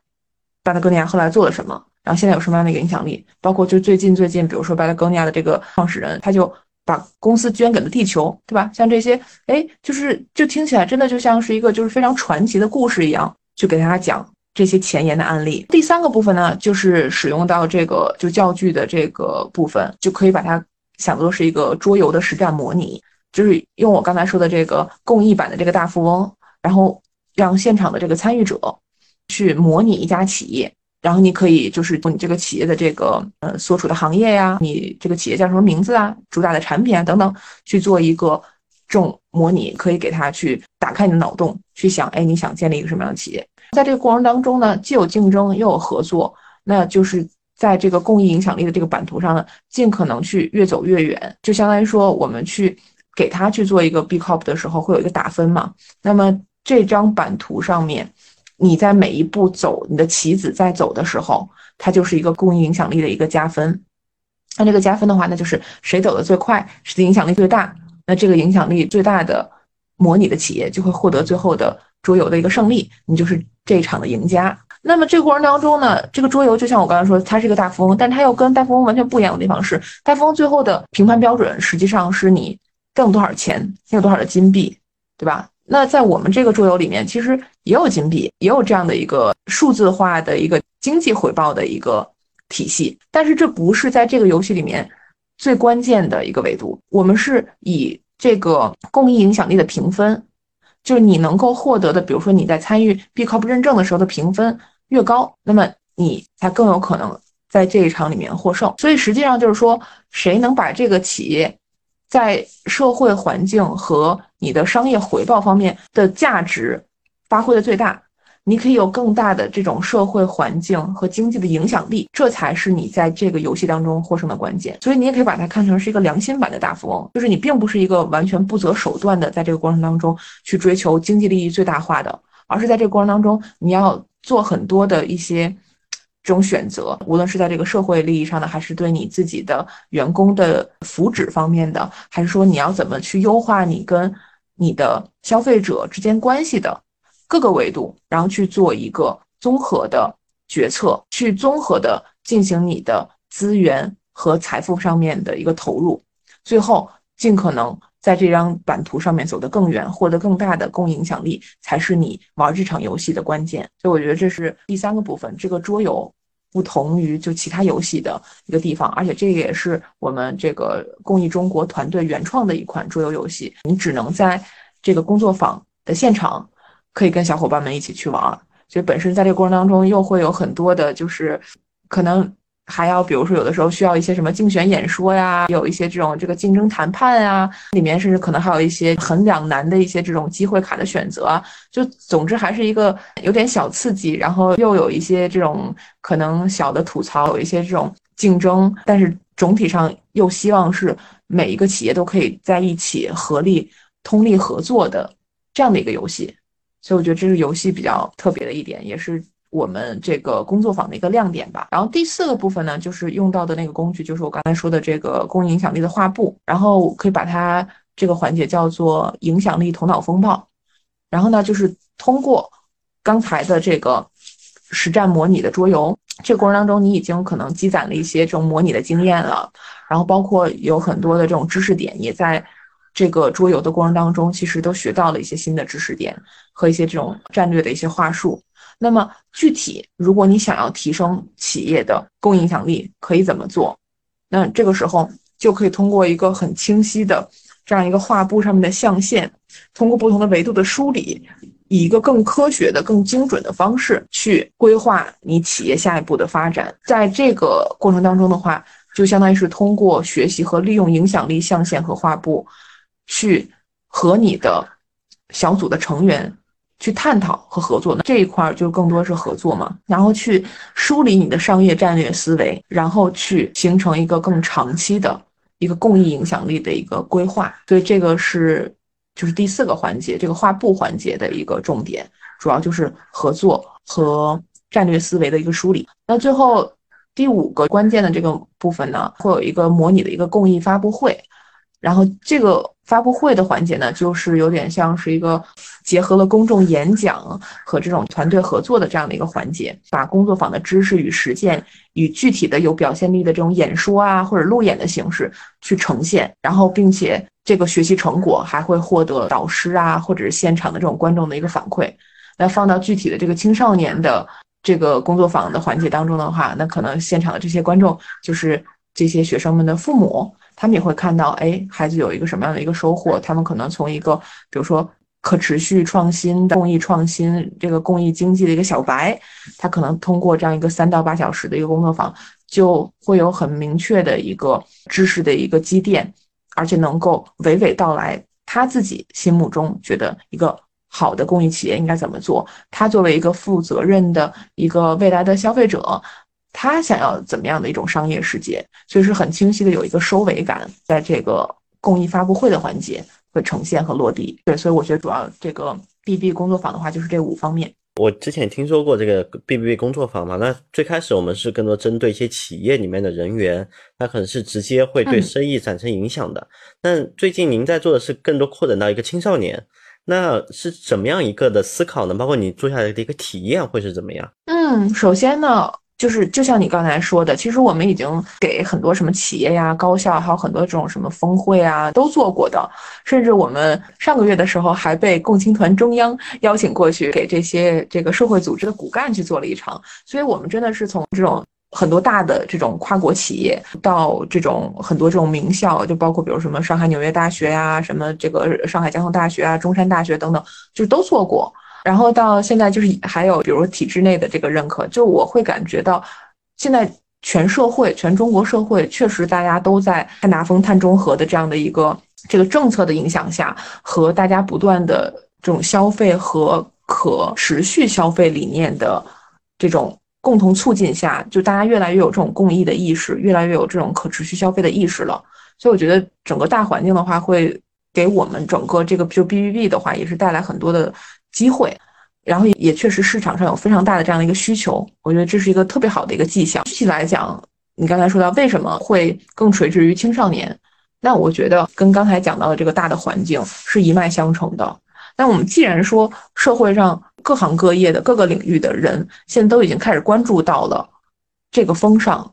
Patagonia 后来做了什么，然后现在有什么样的一个影响力，包括就最近最近比如说 Patagonia 的这个创始人，他就把公司捐给了地球，对吧？像这些哎，就是就听起来真的就像是一个就是非常传奇的故事一样，就给大家讲这些前沿的案例。第三个部分呢，就是使用到这个就教具的这个部分，就可以把它想作是一个桌游的实战模拟，就是用我刚才说的这个共益版的这个大富翁，然后让现场的这个参与者去模拟一家企业，然后你可以就是你这个企业的这个呃所处的行业呀，你这个企业叫什么名字啊，主打的产品啊等等，去做一个这种模拟，可以给它去打开你的脑洞，去想哎你想建立一个什么样的企业。在这个过程当中呢，既有竞争又有合作，那就是在这个公益影响力的这个版图上呢，尽可能去越走越远，就相当于说我们去给他去做一个 B Corp 的时候会有一个打分嘛，那么这张版图上面你在每一步走，你的棋子在走的时候，它就是一个公益影响力的一个加分。那这个加分的话，那就是谁走的最快，谁的影响力最大，那这个影响力最大的模拟的企业就会获得最后的桌游的一个胜利，你就是这一场的赢家。那么这个过程当中呢，这个桌游就像我刚才说，它是一个大富翁，但它又跟大富翁完全不一样的地方是，大富翁最后的评判标准实际上是你挣多少钱，你有多少的金币，对吧？那在我们这个桌游里面，其实也有金币，也有这样的一个数字化的一个经济回报的一个体系，但是这不是在这个游戏里面最关键的一个维度。我们是以这个公益影响力的评分，就是你能够获得的，比如说你在参与 B Corp 认证的时候的评分越高，那么你才更有可能在这一场里面获胜。所以实际上就是说，谁能把这个企业在社会环境和你的商业回报方面的价值发挥的最大，你可以有更大的这种社会环境和经济的影响力，这才是你在这个游戏当中获胜的关键。所以你也可以把它看成是一个良心版的大富翁，就是你并不是一个完全不择手段的在这个过程当中去追求经济利益最大化的，而是在这个过程当中你要做很多的一些这种选择，无论是在这个社会利益上的，还是对你自己的员工的福祉方面的，还是说你要怎么去优化你跟你的消费者之间关系的各个维度，然后去做一个综合的决策，去综合的进行你的资源和财富上面的一个投入，最后尽可能在这张版图上面走得更远，获得更大的公益影响力，才是你玩这场游戏的关键。所以我觉得这是第三个部分，这个桌游不同于就其他游戏的一个地方，而且这个也是我们这个公益中国团队原创的一款桌游游戏，你只能在这个工作坊的现场可以跟小伙伴们一起去玩，所以本身在这个过程当中又会有很多的就是可能还要比如说有的时候需要一些什么竞选演说呀，有一些这种这个竞争谈判啊，里面甚至可能还有一些很两难的一些这种机会卡的选择啊，就总之还是一个有点小刺激，然后又有一些这种可能小的吐槽，有一些这种竞争，但是总体上又希望是每一个企业都可以在一起合力通力合作的这样的一个游戏。所以我觉得这是游戏比较特别的一点，也是我们这个工作坊的一个亮点吧。然后第四个部分呢，就是用到的那个工具，就是我刚才说的这个公益影响力的画布，然后可以把它这个环节叫做影响力头脑风暴。然后呢，就是通过刚才的这个实战模拟的桌游，这个过程当中你已经可能积攒了一些这种模拟的经验了，然后包括有很多的这种知识点也在这个桌游的过程当中其实都学到了一些新的知识点和一些这种战略的一些话术。那么具体如果你想要提升企业的公益影响力可以怎么做，那这个时候就可以通过一个很清晰的这样一个画布上面的象限，通过不同的维度的梳理，以一个更科学的更精准的方式去规划你企业下一步的发展。在这个过程当中的话，就相当于是通过学习和利用影响力象限和画布去和你的小组的成员去探讨和合作，那这一块就更多是合作嘛，然后去梳理你的商业战略思维，然后去形成一个更长期的一个共益影响力的一个规划。所以这个是就是第四个环节，这个画布环节的一个重点，主要就是合作和战略思维的一个梳理。那最后第五个关键的这个部分呢，会有一个模拟的一个共益发布会，然后这个发布会的环节呢，就是有点像是一个结合了公众演讲和这种团队合作的这样的一个环节，把工作坊的知识与实践与具体的有表现力的这种演说啊或者路演的形式去呈现，然后并且这个学习成果还会获得导师啊或者是现场的这种观众的一个反馈。那放到具体的这个青少年的这个工作坊的环节当中的话，那可能现场的这些观众就是这些学生们的父母，他们也会看到，哎，孩子有一个什么样的一个收获，他们可能从一个比如说可持续创新的共益创新这个共益经济的一个小白，他可能通过这样一个三到八小时的一个工作坊，就会有很明确的一个知识的一个积淀，而且能够娓娓道来他自己心目中觉得一个好的公益企业应该怎么做，他作为一个负责任的一个未来的消费者，他想要怎么样的一种商业世界，所以是很清晰的有一个收尾感，在这个公益发布会的环节会呈现和落地。对，所以我觉得主要这个 B B 工作坊的话就是这五方面。我之前听说过这个 B B B 工作坊嘛，那最开始我们是更多针对一些企业里面的人员，那可能是直接会对生意产生影响的，但最近您在做的是更多扩展到一个青少年，那是怎么样一个的思考呢？包括你做下来的一个体验会是怎么样？嗯，首先呢，就是就像你刚才说的，其实我们已经给很多什么企业呀、高校，还有很多这种什么峰会啊都做过的，甚至我们上个月的时候还被共青团中央邀请过去，给这些这个社会组织的骨干去做了一场。所以我们真的是从这种很多大的这种跨国企业到这种很多这种名校，就包括比如什么上海纽约大学啊，什么这个上海交通大学啊，中山大学等等，就都做过。然后到现在就是还有比如体制内的这个认可，就我会感觉到现在全社会全中国社会确实大家都在拿风碳中和的这样的一个这个政策的影响下，和大家不断的这种消费和可持续消费理念的这种共同促进下，就大家越来越有这种共益的意识，越来越有这种可持续消费的意识了。所以我觉得整个大环境的话，会给我们整个这个就 B B B 的话，也是带来很多的机会，然后也确实市场上有非常大的这样的一个需求，我觉得这是一个特别好的一个迹象。具体来讲，你刚才说到为什么会更垂直于青少年，那我觉得跟刚才讲到的这个大的环境是一脉相承的。那我们既然说社会上各行各业的各个领域的人现在都已经开始关注到了这个风尚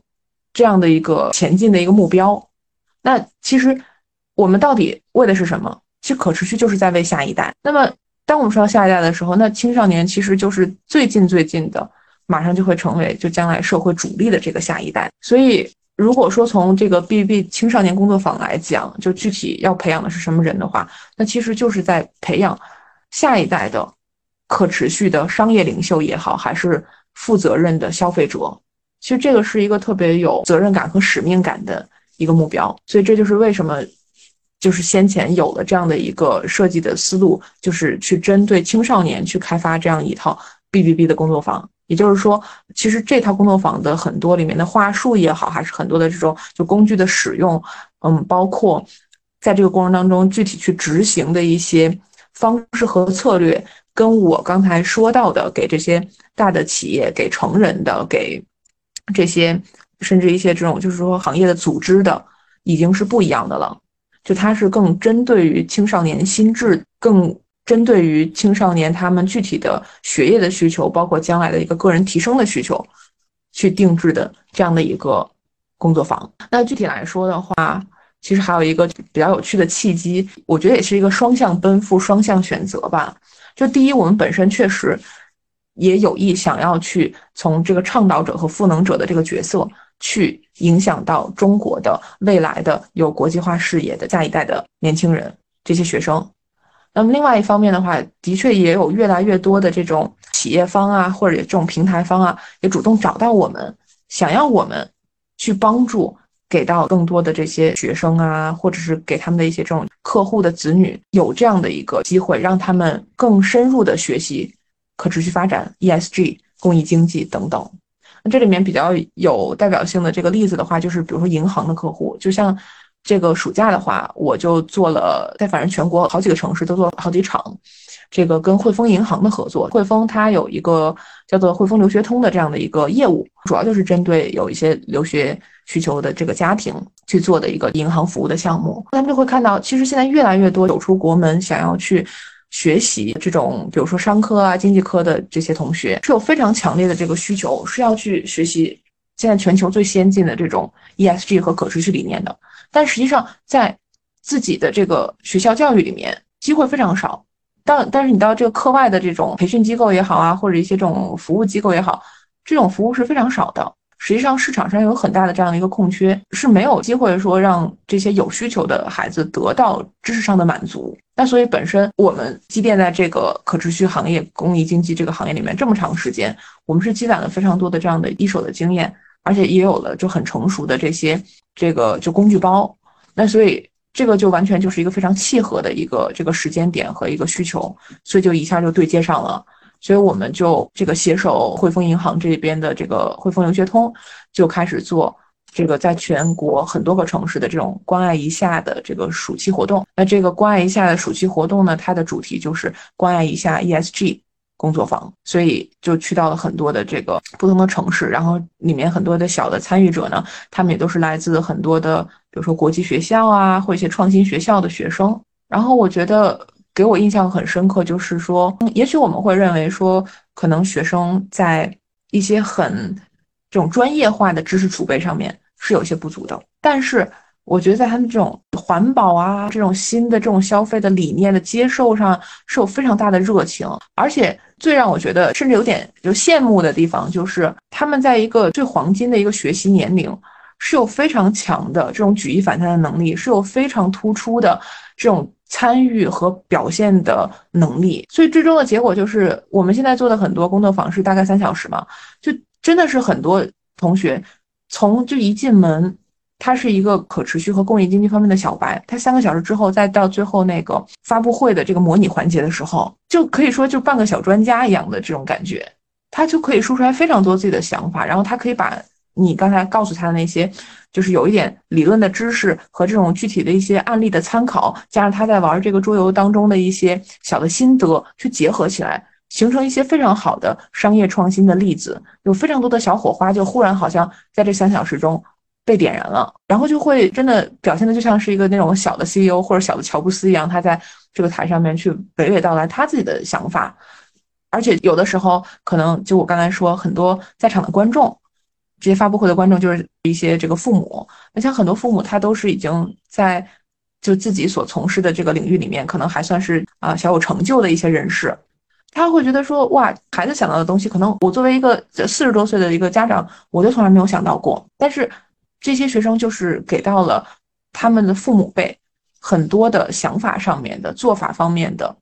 这样的一个前进的一个目标，那其实我们到底为的是什么？其实可持续就是在为下一代。那么当我们说到下一代的时候，那青少年其实就是最近最近的马上就会成为就将来社会主力的这个下一代。所以如果说从这个 B B B 青少年工作坊来讲，就具体要培养的是什么人的话，那其实就是在培养下一代的可持续的商业领袖也好，还是负责任的消费者。其实这个是一个特别有责任感和使命感的一个目标，所以这就是为什么就是先前有了这样的一个设计的思路，就是去针对青少年去开发这样一套 B B B 的工作坊。也就是说，其实这套工作坊的很多里面的话术也好，还是很多的这种就工具的使用，嗯，包括在这个过程当中具体去执行的一些方式和策略，跟我刚才说到的给这些大的企业、给成人的、给这些甚至一些这种就是说行业的组织的，已经是不一样的了。就它是更针对于青少年心智，更针对于青少年他们具体的学业的需求，包括将来的一个个人提升的需求去定制的这样的一个工作坊。那具体来说的话，其实还有一个比较有趣的契机，我觉得也是一个双向奔赴双向选择吧。就第一，我们本身确实也有意想要去从这个倡导者和赋能者的这个角色去影响到中国的未来的有国际化视野的下一代的年轻人，这些学生。那么另外一方面的话，的确也有越来越多的这种企业方啊，或者这种平台方啊，也主动找到我们，想要我们去帮助给到更多的这些学生啊，或者是给他们的一些这种客户的子女，有这样的一个机会，让他们更深入的学习可持续发展、E S G、公益经济等等。那这里面比较有代表性的这个例子的话，就是比如说银行的客户，就像这个暑假的话，我就做了在反正全国好几个城市都做了好几场这个跟汇丰银行的合作。汇丰它有一个叫做汇丰留学通的这样的一个业务，主要就是针对有一些留学需求的这个家庭去做的一个银行服务的项目。他们就会看到其实现在越来越多走出国门想要去学习这种比如说商科啊、经济科的这些同学是有非常强烈的这个需求，是要去学习现在全球最先进的这种 E S G 和可持续理念的。但实际上在自己的这个学校教育里面机会非常少，但但是你到这个课外的这种培训机构也好啊，或者一些这种服务机构也好，这种服务是非常少的。实际上市场上有很大的这样的一个空缺，是没有机会说让这些有需求的孩子得到知识上的满足。那所以本身我们积淀在这个可持续行业、公益经济这个行业里面这么长时间，我们是积攒了非常多的这样的一手的经验，而且也有了就很成熟的这些这个就工具包。那所以这个就完全就是一个非常契合的一个这个时间点和一个需求，所以就一下就对接上了。所以我们就这个携手汇丰银行这边的这个汇丰留学通，就开始做这个在全国很多个城市的这种关爱一下的这个暑期活动。那这个关爱一下的暑期活动呢，它的主题就是关爱一下 E S G 工作坊，所以就去到了很多的这个不同的城市，然后里面很多的小的参与者呢，他们也都是来自很多的比如说国际学校啊，或一些创新学校的学生。然后我觉得给我印象很深刻，就是说也许我们会认为说可能学生在一些很这种专业化的知识储备上面是有些不足的，但是我觉得在他们这种环保啊、这种新的这种消费的理念的接受上是有非常大的热情。而且最让我觉得甚至有点就羡慕的地方，就是他们在一个最黄金的一个学习年龄是有非常强的这种举一反三的能力，是有非常突出的这种参与和表现的能力。所以最终的结果就是我们现在做的很多工作坊是大概三小时嘛，就真的是很多同学从就一进门他是一个可持续和公益经济方面的小白，他三个小时之后再到最后那个发布会的这个模拟环节的时候，就可以说就半个小专家一样的这种感觉，他就可以说出来非常多自己的想法，然后他可以把你刚才告诉他的那些就是有一点理论的知识和这种具体的一些案例的参考，加上他在玩这个桌游当中的一些小的心得去结合起来，形成一些非常好的商业创新的例子。有非常多的小火花就忽然好像在这三小时中被点燃了，然后就会真的表现的就像是一个那种小的 C E O 或者小的乔布斯一样，他在这个台上面去娓娓道来他自己的想法。而且有的时候可能就我刚才说很多在场的观众，这些发布会的观众就是一些这个父母，那像很多父母他都是已经在就自己所从事的这个领域里面可能还算是啊、呃、小有成就的一些人士，他会觉得说哇，孩子想到的东西可能我作为一个四十多岁的一个家长我就从来没有想到过，但是这些学生就是给到了他们的父母辈很多的想法上面的做法方面的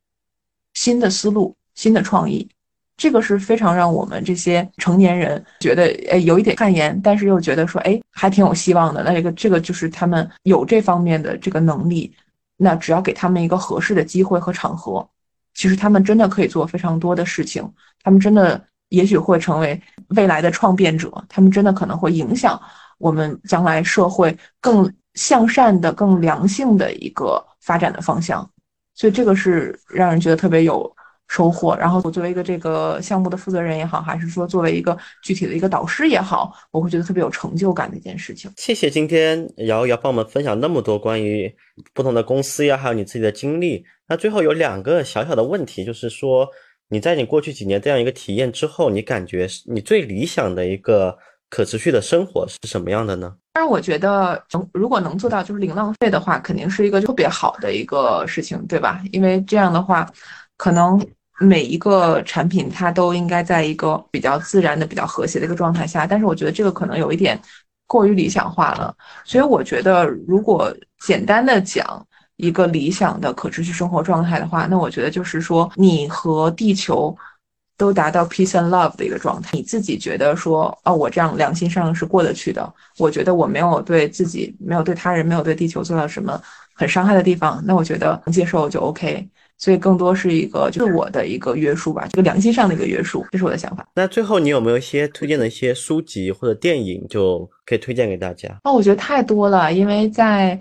新的思路、新的创意。这个是非常让我们这些成年人觉得诶有一点汗颜，但是又觉得说诶还挺有希望的。那这个这个就是他们有这方面的这个能力，那只要给他们一个合适的机会和场合，其实他们真的可以做非常多的事情，他们真的也许会成为未来的创变者，他们真的可能会影响我们将来社会更向善的、更良性的一个发展的方向。所以这个是让人觉得特别有收获。然后我作为一个这个项目的负责人也好，还是说作为一个具体的一个导师也好，我会觉得特别有成就感的一件事情。谢谢今天瑶瑶帮我们分享那么多关于不同的公司呀，还有你自己的经历。那最后有两个小小的问题，就是说你在你过去几年这样一个体验之后，你感觉你最理想的一个可持续的生活是什么样的呢？当然我觉得如果能做到就是零浪费的话，肯定是一个特别好的一个事情，对吧？因为这样的话可能每一个产品它都应该在一个比较自然的、比较和谐的一个状态下，但是我觉得这个可能有一点过于理想化了。所以我觉得如果简单的讲一个理想的可持续生活状态的话，那我觉得就是说你和地球都达到 peace and love 的一个状态。你自己觉得说哦，我这样良心上是过得去的，我觉得我没有对自己，没有对他人，没有对地球做到什么很伤害的地方，那我觉得能接受就 OK。 所以更多是一个就是我的一个约束吧，这个良心上的一个约束，这是我的想法。那最后你有没有一些推荐的一些书籍或者电影就可以推荐给大家？哦，我觉得太多了，因为在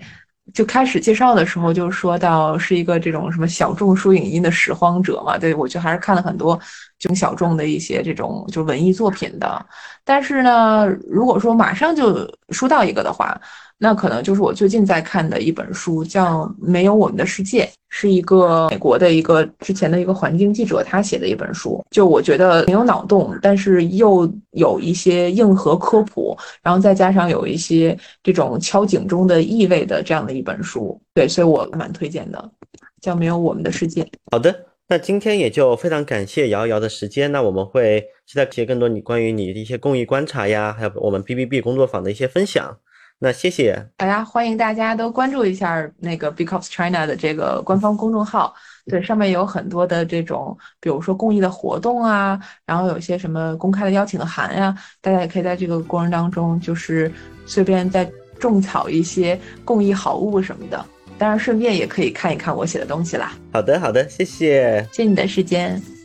就开始介绍的时候就说到是一个这种什么小众书影音的拾荒者嘛，对，我就还是看了很多这种小众的一些这种就文艺作品的。但是呢，如果说马上就说到一个的话，那可能就是我最近在看的一本书，叫《没有我们的世界》，是一个美国的一个之前的一个环境记者他写的一本书，就我觉得很有脑洞，但是又有一些硬核科普，然后再加上有一些这种敲警钟的意味的这样的一本书，对，所以我蛮推荐的，叫《没有我们的世界》。好的，那今天也就非常感谢瑶瑶的时间，那我们会期待一些更多你关于你的一些公益观察呀，还有我们 B B B 工作坊的一些分享。那谢谢大家，欢迎大家都关注一下那个 B Corp China 的这个官方公众号，对，上面有很多的这种比如说公益的活动啊，然后有些什么公开的邀请函呀、啊，大家也可以在这个过程当中就是随便再种草一些公益好物什么的，当然顺便也可以看一看我写的东西啦。好的好的，谢谢，谢谢你的时间。